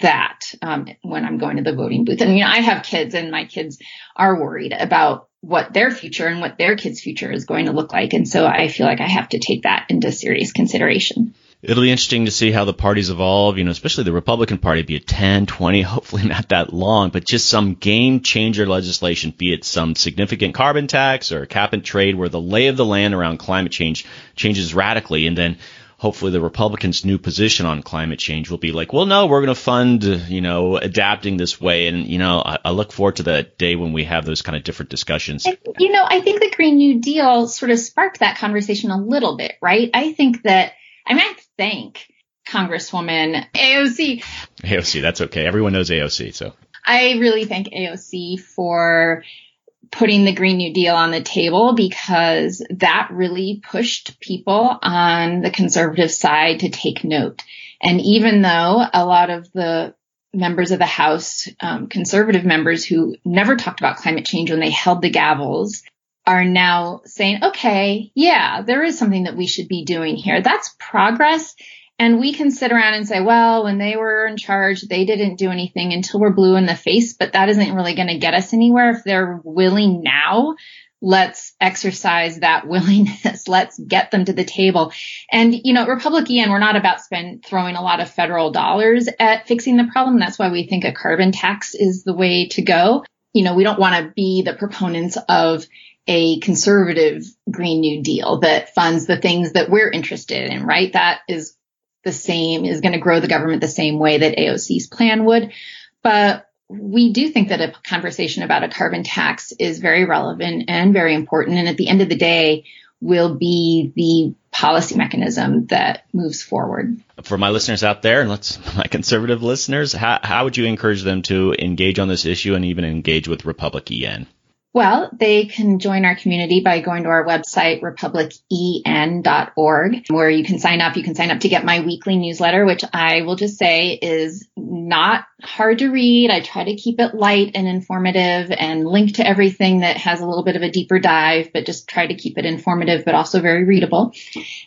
that when I'm going to the voting booth. And, I have kids and my kids are worried about what their future and what their kids' future is going to look like. And so I feel like I have to take that into serious consideration. It'll be interesting to see how the parties evolve, especially the Republican Party, be it 10, 20, hopefully not that long, but just some game changer legislation, be it some significant carbon tax or cap and trade where the lay of the land around climate change changes radically. And then hopefully the Republicans' new position on climate change will be like, well, no, we're going to fund, adapting this way. And, I look forward to that day when we have those kind of different discussions. And, I think the Green New Deal sort of sparked that conversation a little bit, right? I thank Congresswoman AOC. AOC, that's okay. Everyone knows AOC. So I really thank AOC for putting the Green New Deal on the table, because that really pushed people on the conservative side to take note. And even though a lot of the members of the House, conservative members who never talked about climate change when they held the gavels, are now saying, okay, yeah, there is something that we should be doing here. That's progress. And we can sit around and say, well, when they were in charge, they didn't do anything until we're blue in the face. But that isn't really going to get us anywhere if they're willing now let's exercise that willingness. Let's get them to the table. And, you know, at RepublicEn, we're not about throwing a lot of federal dollars at fixing the problem. That's why we think a carbon tax is the way to go. You know, we don't want to be the proponents of a conservative Green New Deal that funds the things that we're interested in, right? That is the same, is going to grow the government the same way that AOC's plan would. But we do think that a conversation about a carbon tax is very relevant and very important, and at the end of the day will be the policy mechanism that moves forward. For my listeners out there, and my conservative listeners, how would you encourage them to engage on this issue and even engage with RepublicEn? Well, they can join our community by going to our website, republicen.org, where you can sign up. You can sign up to get my weekly newsletter, which I will just say is not hard to read. I try to keep it light and informative and link to everything that has a little bit of a deeper dive, but just try to keep it informative, but also very readable.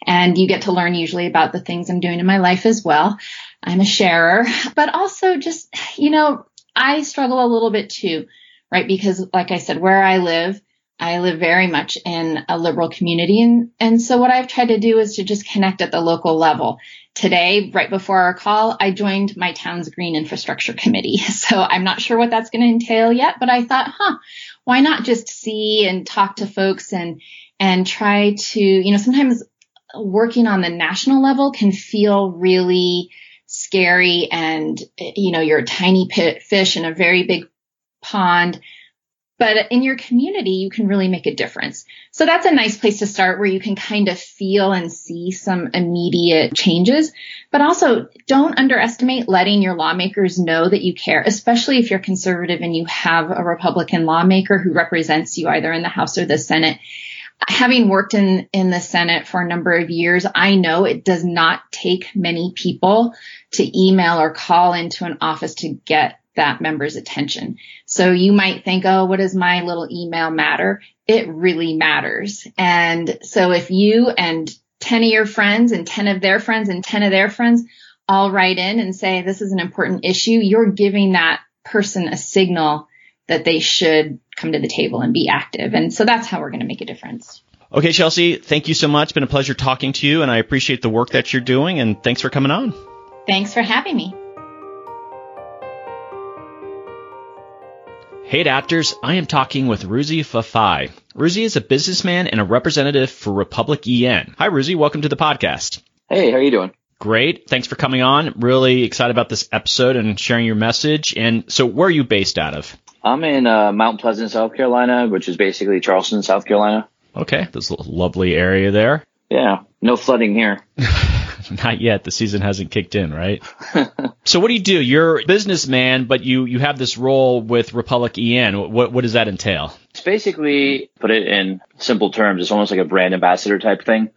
And you get to learn usually about the things I'm doing in my life as well. I'm a sharer, but also just, you know, I struggle a little bit too. Right? Because like I said, where I live very much in a liberal community. And so what I've tried to do is to just connect at the local level. Today, right before our call, I joined my town's green infrastructure committee. So I'm not sure what that's going to entail yet, but I thought, why not just see and talk to folks and try to, you know, sometimes working on the national level can feel really scary and, you know, you're a tiny fish in a very big pond, but in your community, you can really make a difference. So that's a nice place to start where you can kind of feel and see some immediate changes, but also don't underestimate letting your lawmakers know that you care, especially if you're conservative and you have a Republican lawmaker who represents you either in the House or the Senate. Having worked in the Senate for a number of years, I know it does not take many people to email or call into an office to get that member's attention. So you might think, what does my little email matter? It really matters. And so if you and 10 of your friends and 10 of their friends and 10 of their friends all write in and say, this is an important issue, you're giving that person a signal that they should come to the table and be active. And so that's how we're going to make a difference. Okay, Chelsea, thank you so much. It's been a pleasure talking to you, and I appreciate the work that you're doing, and thanks for coming on. Thanks for having me. Hey, adapters, I am talking with Ruzi Fafaii. Ruzi is a businessman and a representative for RepublicEn. Hi, Ruzi. Welcome to the podcast. Hey, how are you doing? Great. Thanks for coming on. Really excited about this episode and sharing your message. And so where are you based out of? I'm in Mount Pleasant, South Carolina, which is basically Charleston, South Carolina. Okay. That's a lovely area there. Yeah. No flooding here. Not yet. The season hasn't kicked in, right? So what do you do? You're a businessman, but you have this role with RepublicEn. What does that entail? It's basically, put it in simple terms, it's almost like a brand ambassador type thing,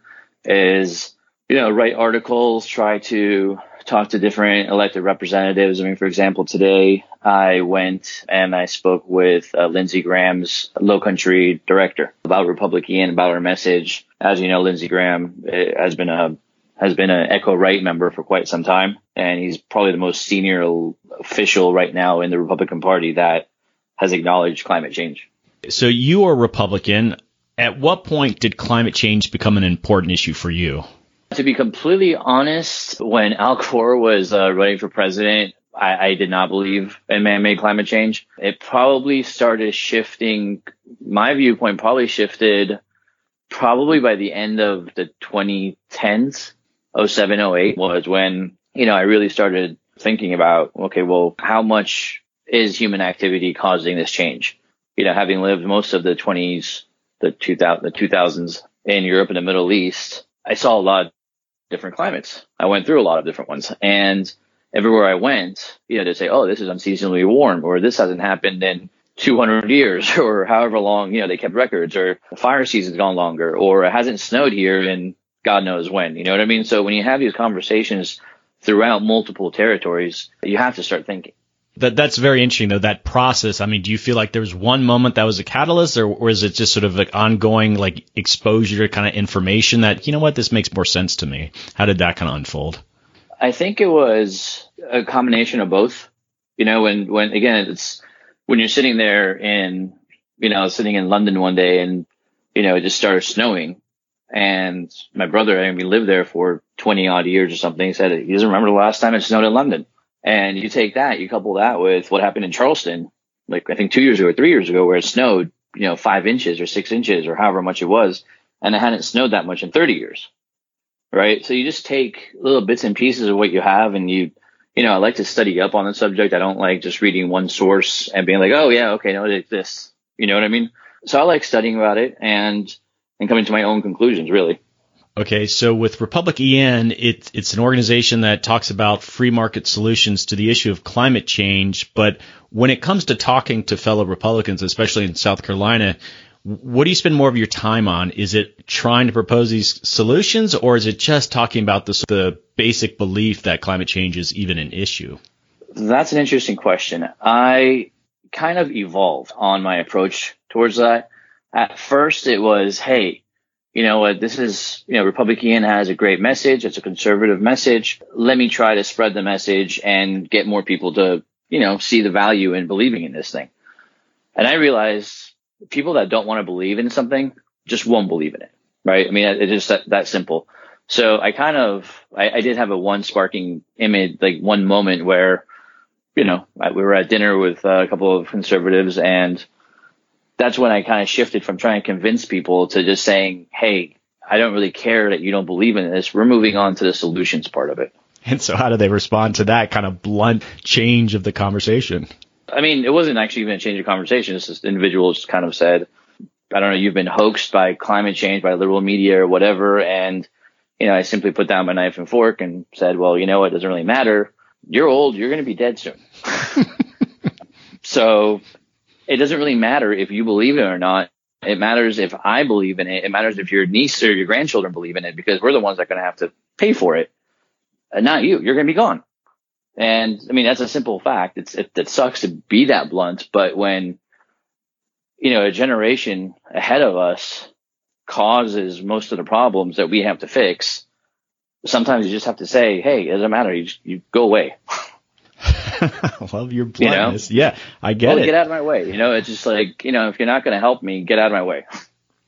is, you know, write articles, try to talk to different elected representatives. I mean, for example, today I went and I spoke with Lindsey Graham's Low Country director about RepublicEn, about our message. As you know, Lindsey Graham has been an Echo Right member for quite some time, and he's probably the most senior official right now in the Republican Party that has acknowledged climate change. So you are Republican. At what point did climate change become an important issue for you? To be completely honest, when Al Gore was running for president, I did not believe in man-made climate change. It probably started shifting, my viewpoint probably shifted probably by the end of the 2010s. 07, 08 was when, you know, I really started thinking about, okay, well, how much is human activity causing this change? You know, having lived most of the 20s, the 2000s in Europe and the Middle East, I saw a lot of different climates. I went through a lot of different ones. And everywhere I went, you know, they say, oh, this is unseasonably warm, or this hasn't happened in 200 years, or however long, you know, they kept records, or the fire season's gone longer, or it hasn't snowed here in God knows when, you know what I mean? So when you have these conversations throughout multiple territories, you have to start thinking. That's very interesting, though, that process. I mean, do you feel like there was one moment that was a catalyst, or is it just sort of like ongoing, like, exposure to kind of information that, you know what, this makes more sense to me? How did that kind of unfold? I think it was a combination of both. You know, when again, it's when you're sitting there in you know, I was sitting in London one day and, you know, it just started snowing. And my brother, I mean, we lived there for 20 odd years or something, said he doesn't remember the last time it snowed in London. And you take that, you couple that with what happened in Charleston, like I think 2 years ago or 3 years ago, where it snowed, you know, 5 inches or 6 inches or however much it was. And it hadn't snowed that much in 30 years. Right. So you just take little bits and pieces of what you have. And you know, I like to study up on the subject. I don't like just reading one source and being like, oh, yeah, OK, no, it exists. You know what I mean? So I like studying about it and coming to my own conclusions, really. Okay, so with RepublicEn, it's an organization that talks about free market solutions to the issue of climate change. But when it comes to talking to fellow Republicans, especially in South Carolina, what do you spend more of your time on? Is it trying to propose these solutions, or is it just talking about the basic belief that climate change is even an issue? That's an interesting question. I kind of evolved on my approach towards that. At first, it was, hey, you know what, this is, you know, RepublicEn has a great message. It's a conservative message. Let me try to spread the message and get more people to, you know, see the value in believing in this thing. And I realized people that don't want to believe in something just won't believe in it, right? I mean, it's just that simple. So I kind of, I did have one sparking image, like one moment where, you know, we were at dinner with a couple of conservatives, and that's when I kind of shifted from trying to convince people to just saying, hey, I don't really care that you don't believe in this. We're moving on to the solutions part of it. And so how do they respond to that kind of blunt change of the conversation? I mean, it wasn't actually even a change of conversation. It's just individuals just kind of said, I don't know, you've been hoaxed by climate change, by liberal media or whatever. And, you know, I simply put down my knife and fork and said, well, you know, it doesn't really matter. You're old. You're going to be dead soon. So it doesn't really matter if you believe it or not. It matters if I believe in it. It matters if your niece or your grandchildren believe in it, because we're the ones that are going to have to pay for it. And not you. You're going to be gone. And I mean, that's a simple fact. It sucks to be that blunt. But when, you know, a generation ahead of us causes most of the problems that we have to fix, sometimes you just have to say, hey, it doesn't matter. You go away. Love your bluntness. You know? Yeah, I get it. Get out of my way. You know, it's just like, you know, if you're not going to help me, get out of my way.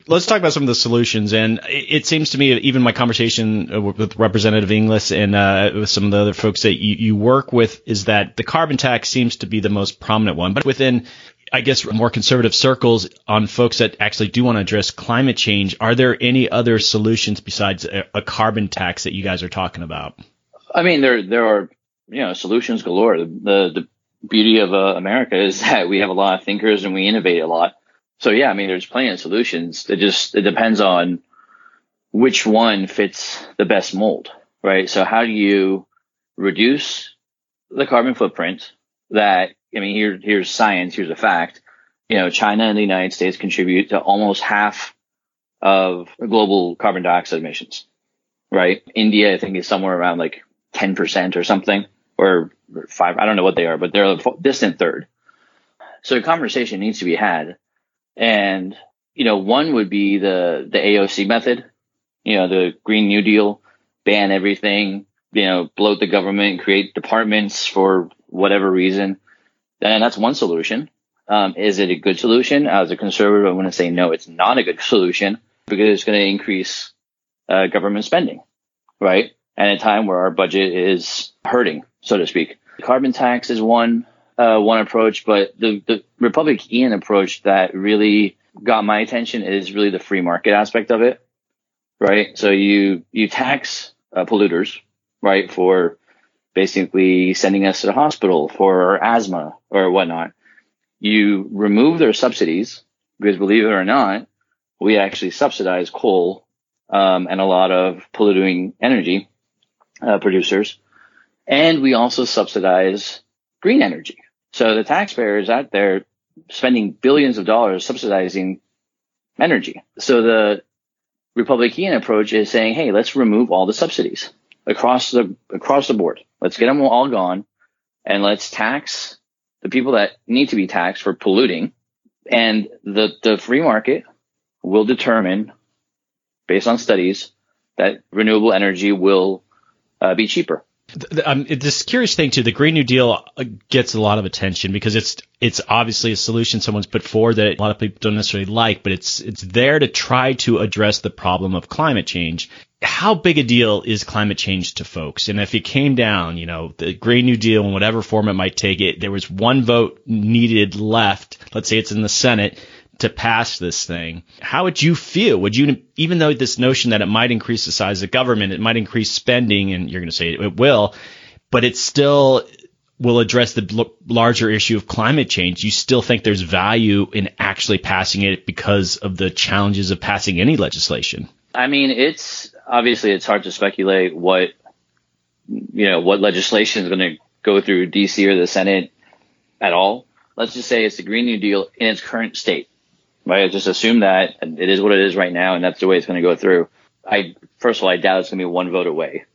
Let's talk about some of the solutions. And it seems to me, even my conversation with Representative Inglis and with some of the other folks that you work with, is that the carbon tax seems to be the most prominent one. But within, I guess, more conservative circles on folks that actually do want to address climate change, are there any other solutions besides a carbon tax that you guys are talking about? I mean, there are, you know, solutions galore. The beauty of America is that we have a lot of thinkers and we innovate a lot. So, yeah, I mean, there's plenty of solutions. It depends on which one fits the best mold, right? So how do you reduce the carbon footprint that, I mean, here's science, here's a fact. You know, China and the United States contribute to almost half of global carbon dioxide emissions, right? India, I think, is somewhere around like 10% or something, or 5%. I don't know what they are, but they're a distant third. So a conversation needs to be had. And, you know, one would be the AOC method, you know, the Green New Deal, ban everything, you know, bloat the government, create departments for whatever reason. And that's one solution. Is it a good solution? As a conservative, I want to say, no, it's not a good solution, because it's going to increase government spending, right? At a time where our budget is hurting, so to speak. Carbon tax is one approach, but the RepublicEn approach that really got my attention is really the free market aspect of it, right? So you tax polluters, right, for basically sending us to the hospital for asthma or whatnot. You remove their subsidies, because believe it or not, we actually subsidize coal and a lot of polluting energy producers, and we also subsidize green energy. So the taxpayers out there spending billions of dollars subsidizing energy. So the RepublicEn approach is saying, hey, let's remove all the subsidies across the board. Let's get them all gone, and let's tax the people that need to be taxed for polluting. And the free market will determine, based on studies, that renewable energy will be cheaper. This curious thing too, the Green New Deal gets a lot of attention because it's obviously a solution someone's put forward that a lot of people don't necessarily like, but it's there to try to address the problem of climate change. How big a deal is climate change to folks? And if it came down, you know, the Green New Deal in whatever form it might take, it there was one vote needed left. Let's say it's in the Senate to pass this thing. How would you feel? Would you, even though this notion that it might increase the size of government, it might increase spending, and you're going to say it will, but it still will address the larger issue of climate change. You still think there's value in actually passing it because of the challenges of passing any legislation? I mean, it's obviously it's hard to speculate what legislation is going to go through DC or the Senate at all. Let's just say it's the Green New Deal in its current state. Right, just assume that it is what it is right now, and that's the way it's going to go through. First of all, I doubt it's going to be one vote away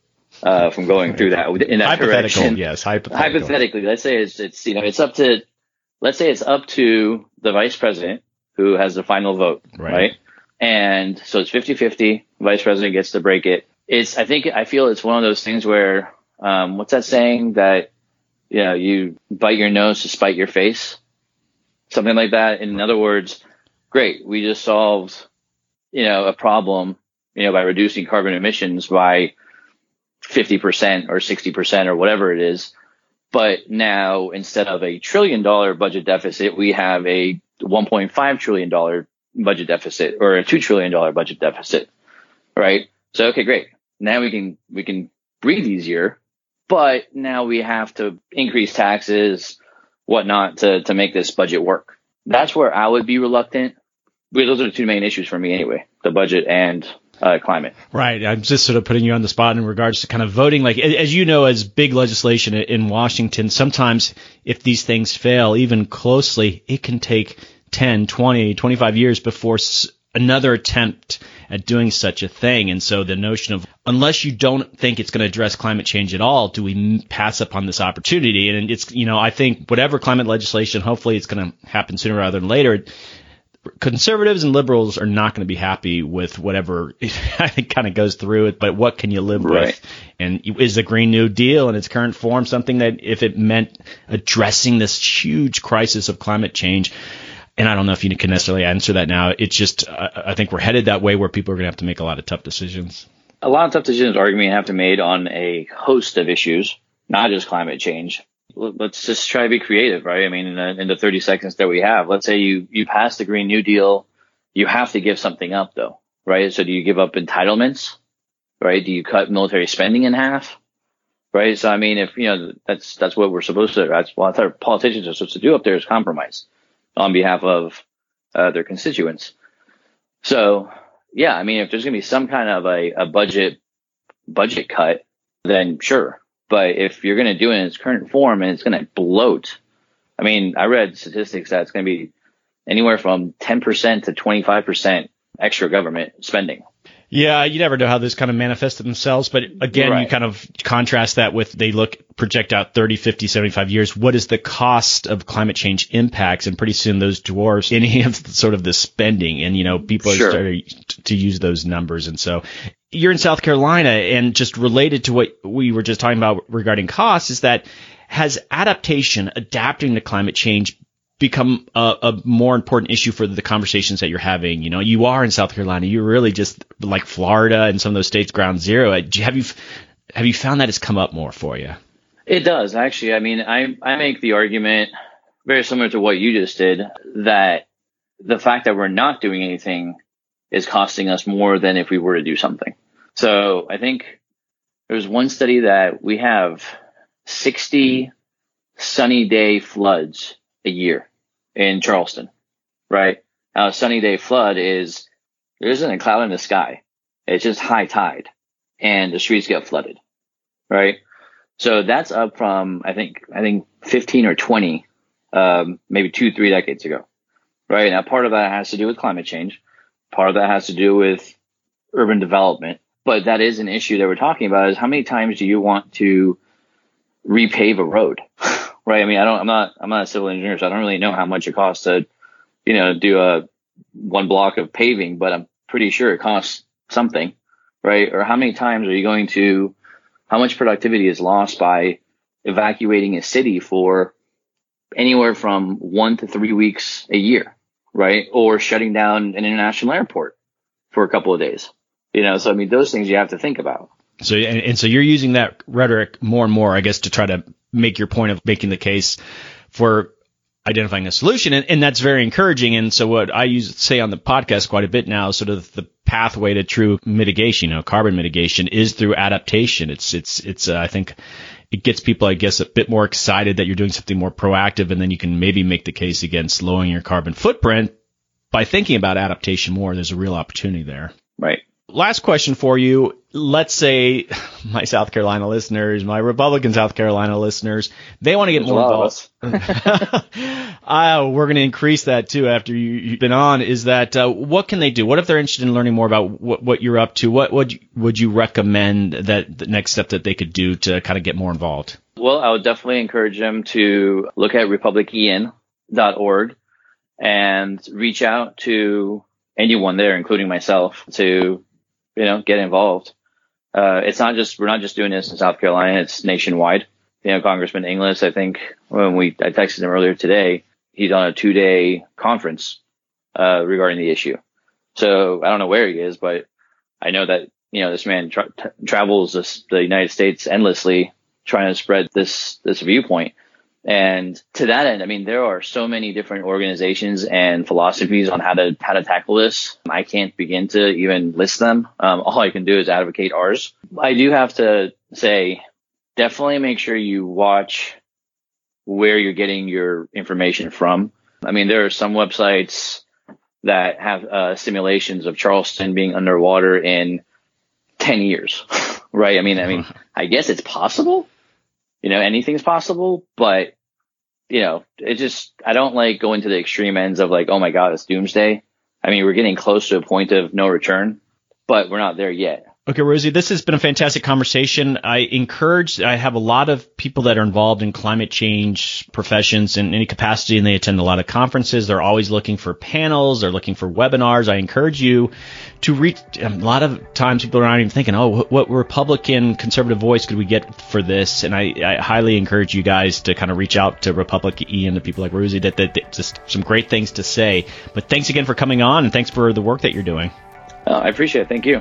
from going through that in that direction. Yes, hypothetically, let's say it's up to the vice president who has the final vote, right? And so it's 50-50. Vice president gets to break it. I feel it's one of those things where what's that saying that you bite your nose to spite your face, something like that. In other words. Great, we just solved, a problem, by reducing carbon emissions by 50% or 60% or whatever it is. But now, instead of $1 trillion budget deficit, we have a $1.5 trillion budget deficit or a $2 trillion budget deficit, right? So, okay, great. Now we can breathe easier, but now we have to increase taxes, whatnot, to make this budget work. That's where I would be reluctant. Those are the two main issues for me anyway, the budget and climate. Right. I'm just sort of putting you on the spot in regards to kind of voting. Like, as you know, as big legislation in Washington, sometimes if these things fail even closely, it can take 10, 20, 25 years before another attempt at doing such a thing. And so the notion of, unless you don't think it's going to address climate change at all, do we pass upon this opportunity? And it's, I think whatever climate legislation, hopefully it's going to happen sooner rather than later. Conservatives and liberals are not going to be happy with whatever I think kind of goes through it, but what can you live with? And is the Green New Deal in its current form something that, if it meant addressing this huge crisis of climate change, and I don't know if you can necessarily answer that now. It's just, I think we're headed that way where people are going to have to make a lot of tough decisions. A lot of tough decisions are going to have to be made on a host of issues, not just climate change. Let's just try to be creative, right? I mean, in the 30 seconds that we have, let's say you pass the Green New Deal, you have to give something up though, right? So do you give up entitlements, right? Do you cut military spending in half, right? So, I mean, if, that's what we're supposed to do. That's what our politicians are supposed to do up there is compromise on behalf of their constituents. So, yeah, I mean, if there's going to be some kind of a budget cut, then sure. But if you're going to do it in its current form and it's going to bloat, I mean, I read statistics that it's going to be anywhere from 10% to 25% extra government spending. Yeah, you never know how this kind of manifests themselves. But again, You kind of contrast that with project out 30, 50, 75 years. What is the cost of climate change impacts? And pretty soon those dwarfs any of sort of the spending. And, people are starting to use those numbers. And so you're in South Carolina, and just related to what we were just talking about regarding costs is that has adapting to climate change become a more important issue for the conversations that you're having? You are in South Carolina. You're really just like Florida and some of those states, ground zero. Have you found that it's come up more for you? It does, actually. I mean, I make the argument very similar to what you just did, that the fact that we're not doing anything is costing us more than if we were to do something. So I think there's one study that we have 60 sunny day floods a year in Charleston, right? Now, a sunny day flood is there isn't a cloud in the sky. It's just high tide and the streets get flooded, right? So that's up from, I think 15 or 20, maybe 2-3 decades ago, right? Now, part of that has to do with climate change. Part of that has to do with urban development. But that is an issue that we're talking about is how many times do you want to repave a road? Right. I mean, I'm not a civil engineer, so I don't really know how much it costs to, do one block of paving, but I'm pretty sure it costs something, right? Or how many times are you going to how much productivity is lost by evacuating a city for anywhere from 1 to 3 weeks a year, right? Or shutting down an international airport for a couple of days. You know, so I mean, those things you have to think about. So, and so you're using that rhetoric more and more, I guess, to try to make your point of making the case for identifying a solution. And that's very encouraging. And so what I say on the podcast quite a bit now, sort of the pathway to true mitigation, you know, carbon mitigation, is through adaptation. It's I think it gets people, I guess, a bit more excited that you're doing something more proactive. And then you can maybe make the case against lowering your carbon footprint by thinking about adaptation more. There's a real opportunity there. Right. Last question for you. Let's say my South Carolina listeners, my Republican South Carolina listeners, they want to get more involved. We're going to increase that too after you've been on. Is that what can they do? What if they're interested in learning more about what you're up to? What would you recommend that the next step that they could do to kind of get more involved? Well, I would definitely encourage them to look at RepublicEn.org and reach out to anyone there, including myself, to get involved. It's not just, we're not just doing this in South Carolina, it's nationwide. Congressman Inglis, I think I texted him earlier today, he's on a 2-day conference, regarding the issue. So I don't know where he is, but I know that, this man travels the United States endlessly trying to spread this viewpoint. And to that end, I mean, there are so many different organizations and philosophies on how to tackle this. I can't begin to even list them. All I can do is advocate ours. I do have to say, definitely make sure you watch where you're getting your information from. I mean, there are some websites that have simulations of Charleston being underwater in 10 years, right? I mean, I guess it's possible. Anything's possible, but, it just, I don't like going to the extreme ends of like, oh my God, it's doomsday. I mean, we're getting close to a point of no return, but we're not there yet. Okay, Rosie, this has been a fantastic conversation. I have a lot of people that are involved in climate change professions in any capacity, and they attend a lot of conferences. They're always looking for panels. They're looking for webinars. I encourage you to reach. A lot of times people are not even thinking, oh, what Republican conservative voice could we get for this? And I highly encourage you guys to kind of reach out to RepublicEn and to people like Rosie that just some great things to say. But thanks again for coming on, and thanks for the work that you're doing. I appreciate it. Thank you.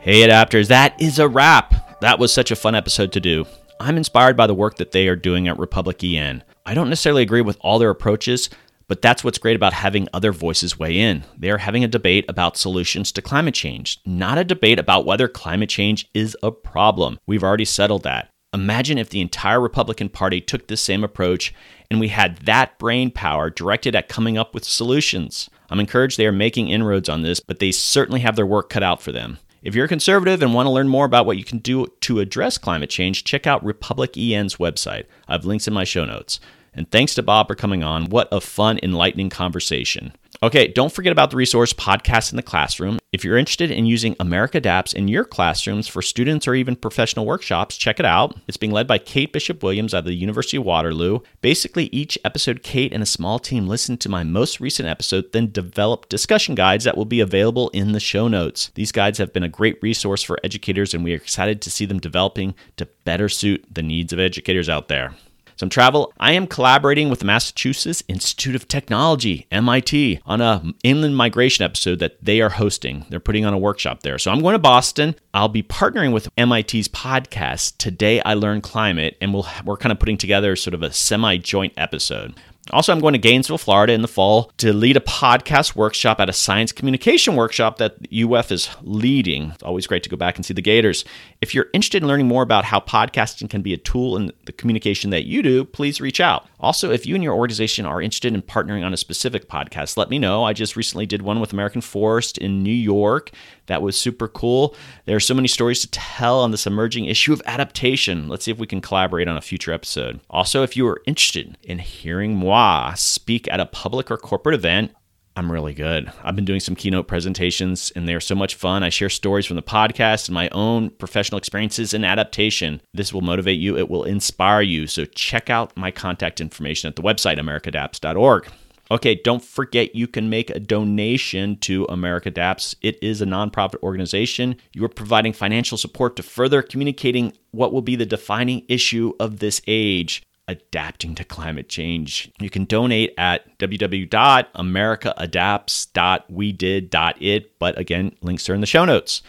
Hey, Adapters, that is a wrap. That was such a fun episode to do. I'm inspired by the work that they are doing at RepublicEn. I don't necessarily agree with all their approaches, but that's what's great about having other voices weigh in. They are having a debate about solutions to climate change, not a debate about whether climate change is a problem. We've already settled that. Imagine if the entire Republican Party took this same approach and we had that brain power directed at coming up with solutions. I'm encouraged they are making inroads on this, but they certainly have their work cut out for them. If you're a conservative and want to learn more about what you can do to address climate change, check out RepublicEn's website. I have links in my show notes. And thanks to Bob for coming on. What a fun, enlightening conversation. Okay, don't forget about the resource Podcast in the Classroom. If you're interested in using America Adapts in your classrooms for students or even professional workshops, check it out. It's being led by Kate Bishop-Williams out of the University of Waterloo. Basically, each episode, Kate and a small team listen to my most recent episode, then develop discussion guides that will be available in the show notes. These guides have been a great resource for educators, and we are excited to see them developing to better suit the needs of educators out there. Some travel. I am collaborating with the Massachusetts Institute of Technology, MIT, on an inland migration episode that they are hosting. They're putting on a workshop there. So I'm going to Boston. I'll be partnering with MIT's podcast, Today I Learned Climate, and we're kind of putting together sort of a semi-joint episode. Also, I'm going to Gainesville, Florida in the fall to lead a podcast workshop at a science communication workshop that UF is leading. It's always great to go back and see the Gators. If you're interested in learning more about how podcasting can be a tool in the communication that you do, please reach out. Also, if you and your organization are interested in partnering on a specific podcast, let me know. I just recently did one with American Forest in New York. That was super cool. There are so many stories to tell on this emerging issue of adaptation. Let's see if we can collaborate on a future episode. Also, if you are interested in hearing moi speak at a public or corporate event, I'm really good. I've been doing some keynote presentations, and they're so much fun. I share stories from the podcast and my own professional experiences in adaptation. This will motivate you. It will inspire you. So check out my contact information at the website, americadapts.org. Okay, don't forget you can make a donation to America DAPS. It is a nonprofit organization. You are providing financial support to further communicating what will be the defining issue of this age, adapting to climate change. You can donate at www.americaadapts.wedid.it, but again, links are in the show notes.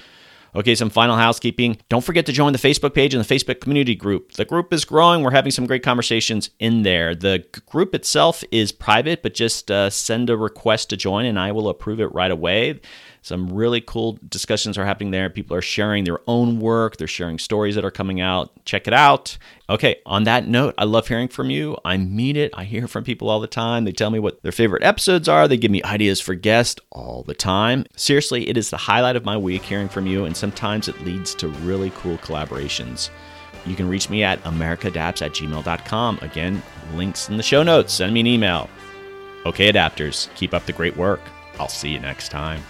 Okay, some final housekeeping. Don't forget to join the Facebook page and the Facebook community group. The group is growing. We're having some great conversations in there. The group itself is private, but just send a request to join and I will approve it right away. Some really cool discussions are happening there. People are sharing their own work. They're sharing stories that are coming out. Check it out. Okay, on that note, I love hearing from you. I mean it. I hear from people all the time. They tell me what their favorite episodes are. They give me ideas for guests all the time. Seriously, it is the highlight of my week hearing from you, and sometimes it leads to really cool collaborations. You can reach me at americadaps@gmail.com. Again, links in the show notes. Send me an email. Okay, adapters, keep up the great work. I'll see you next time.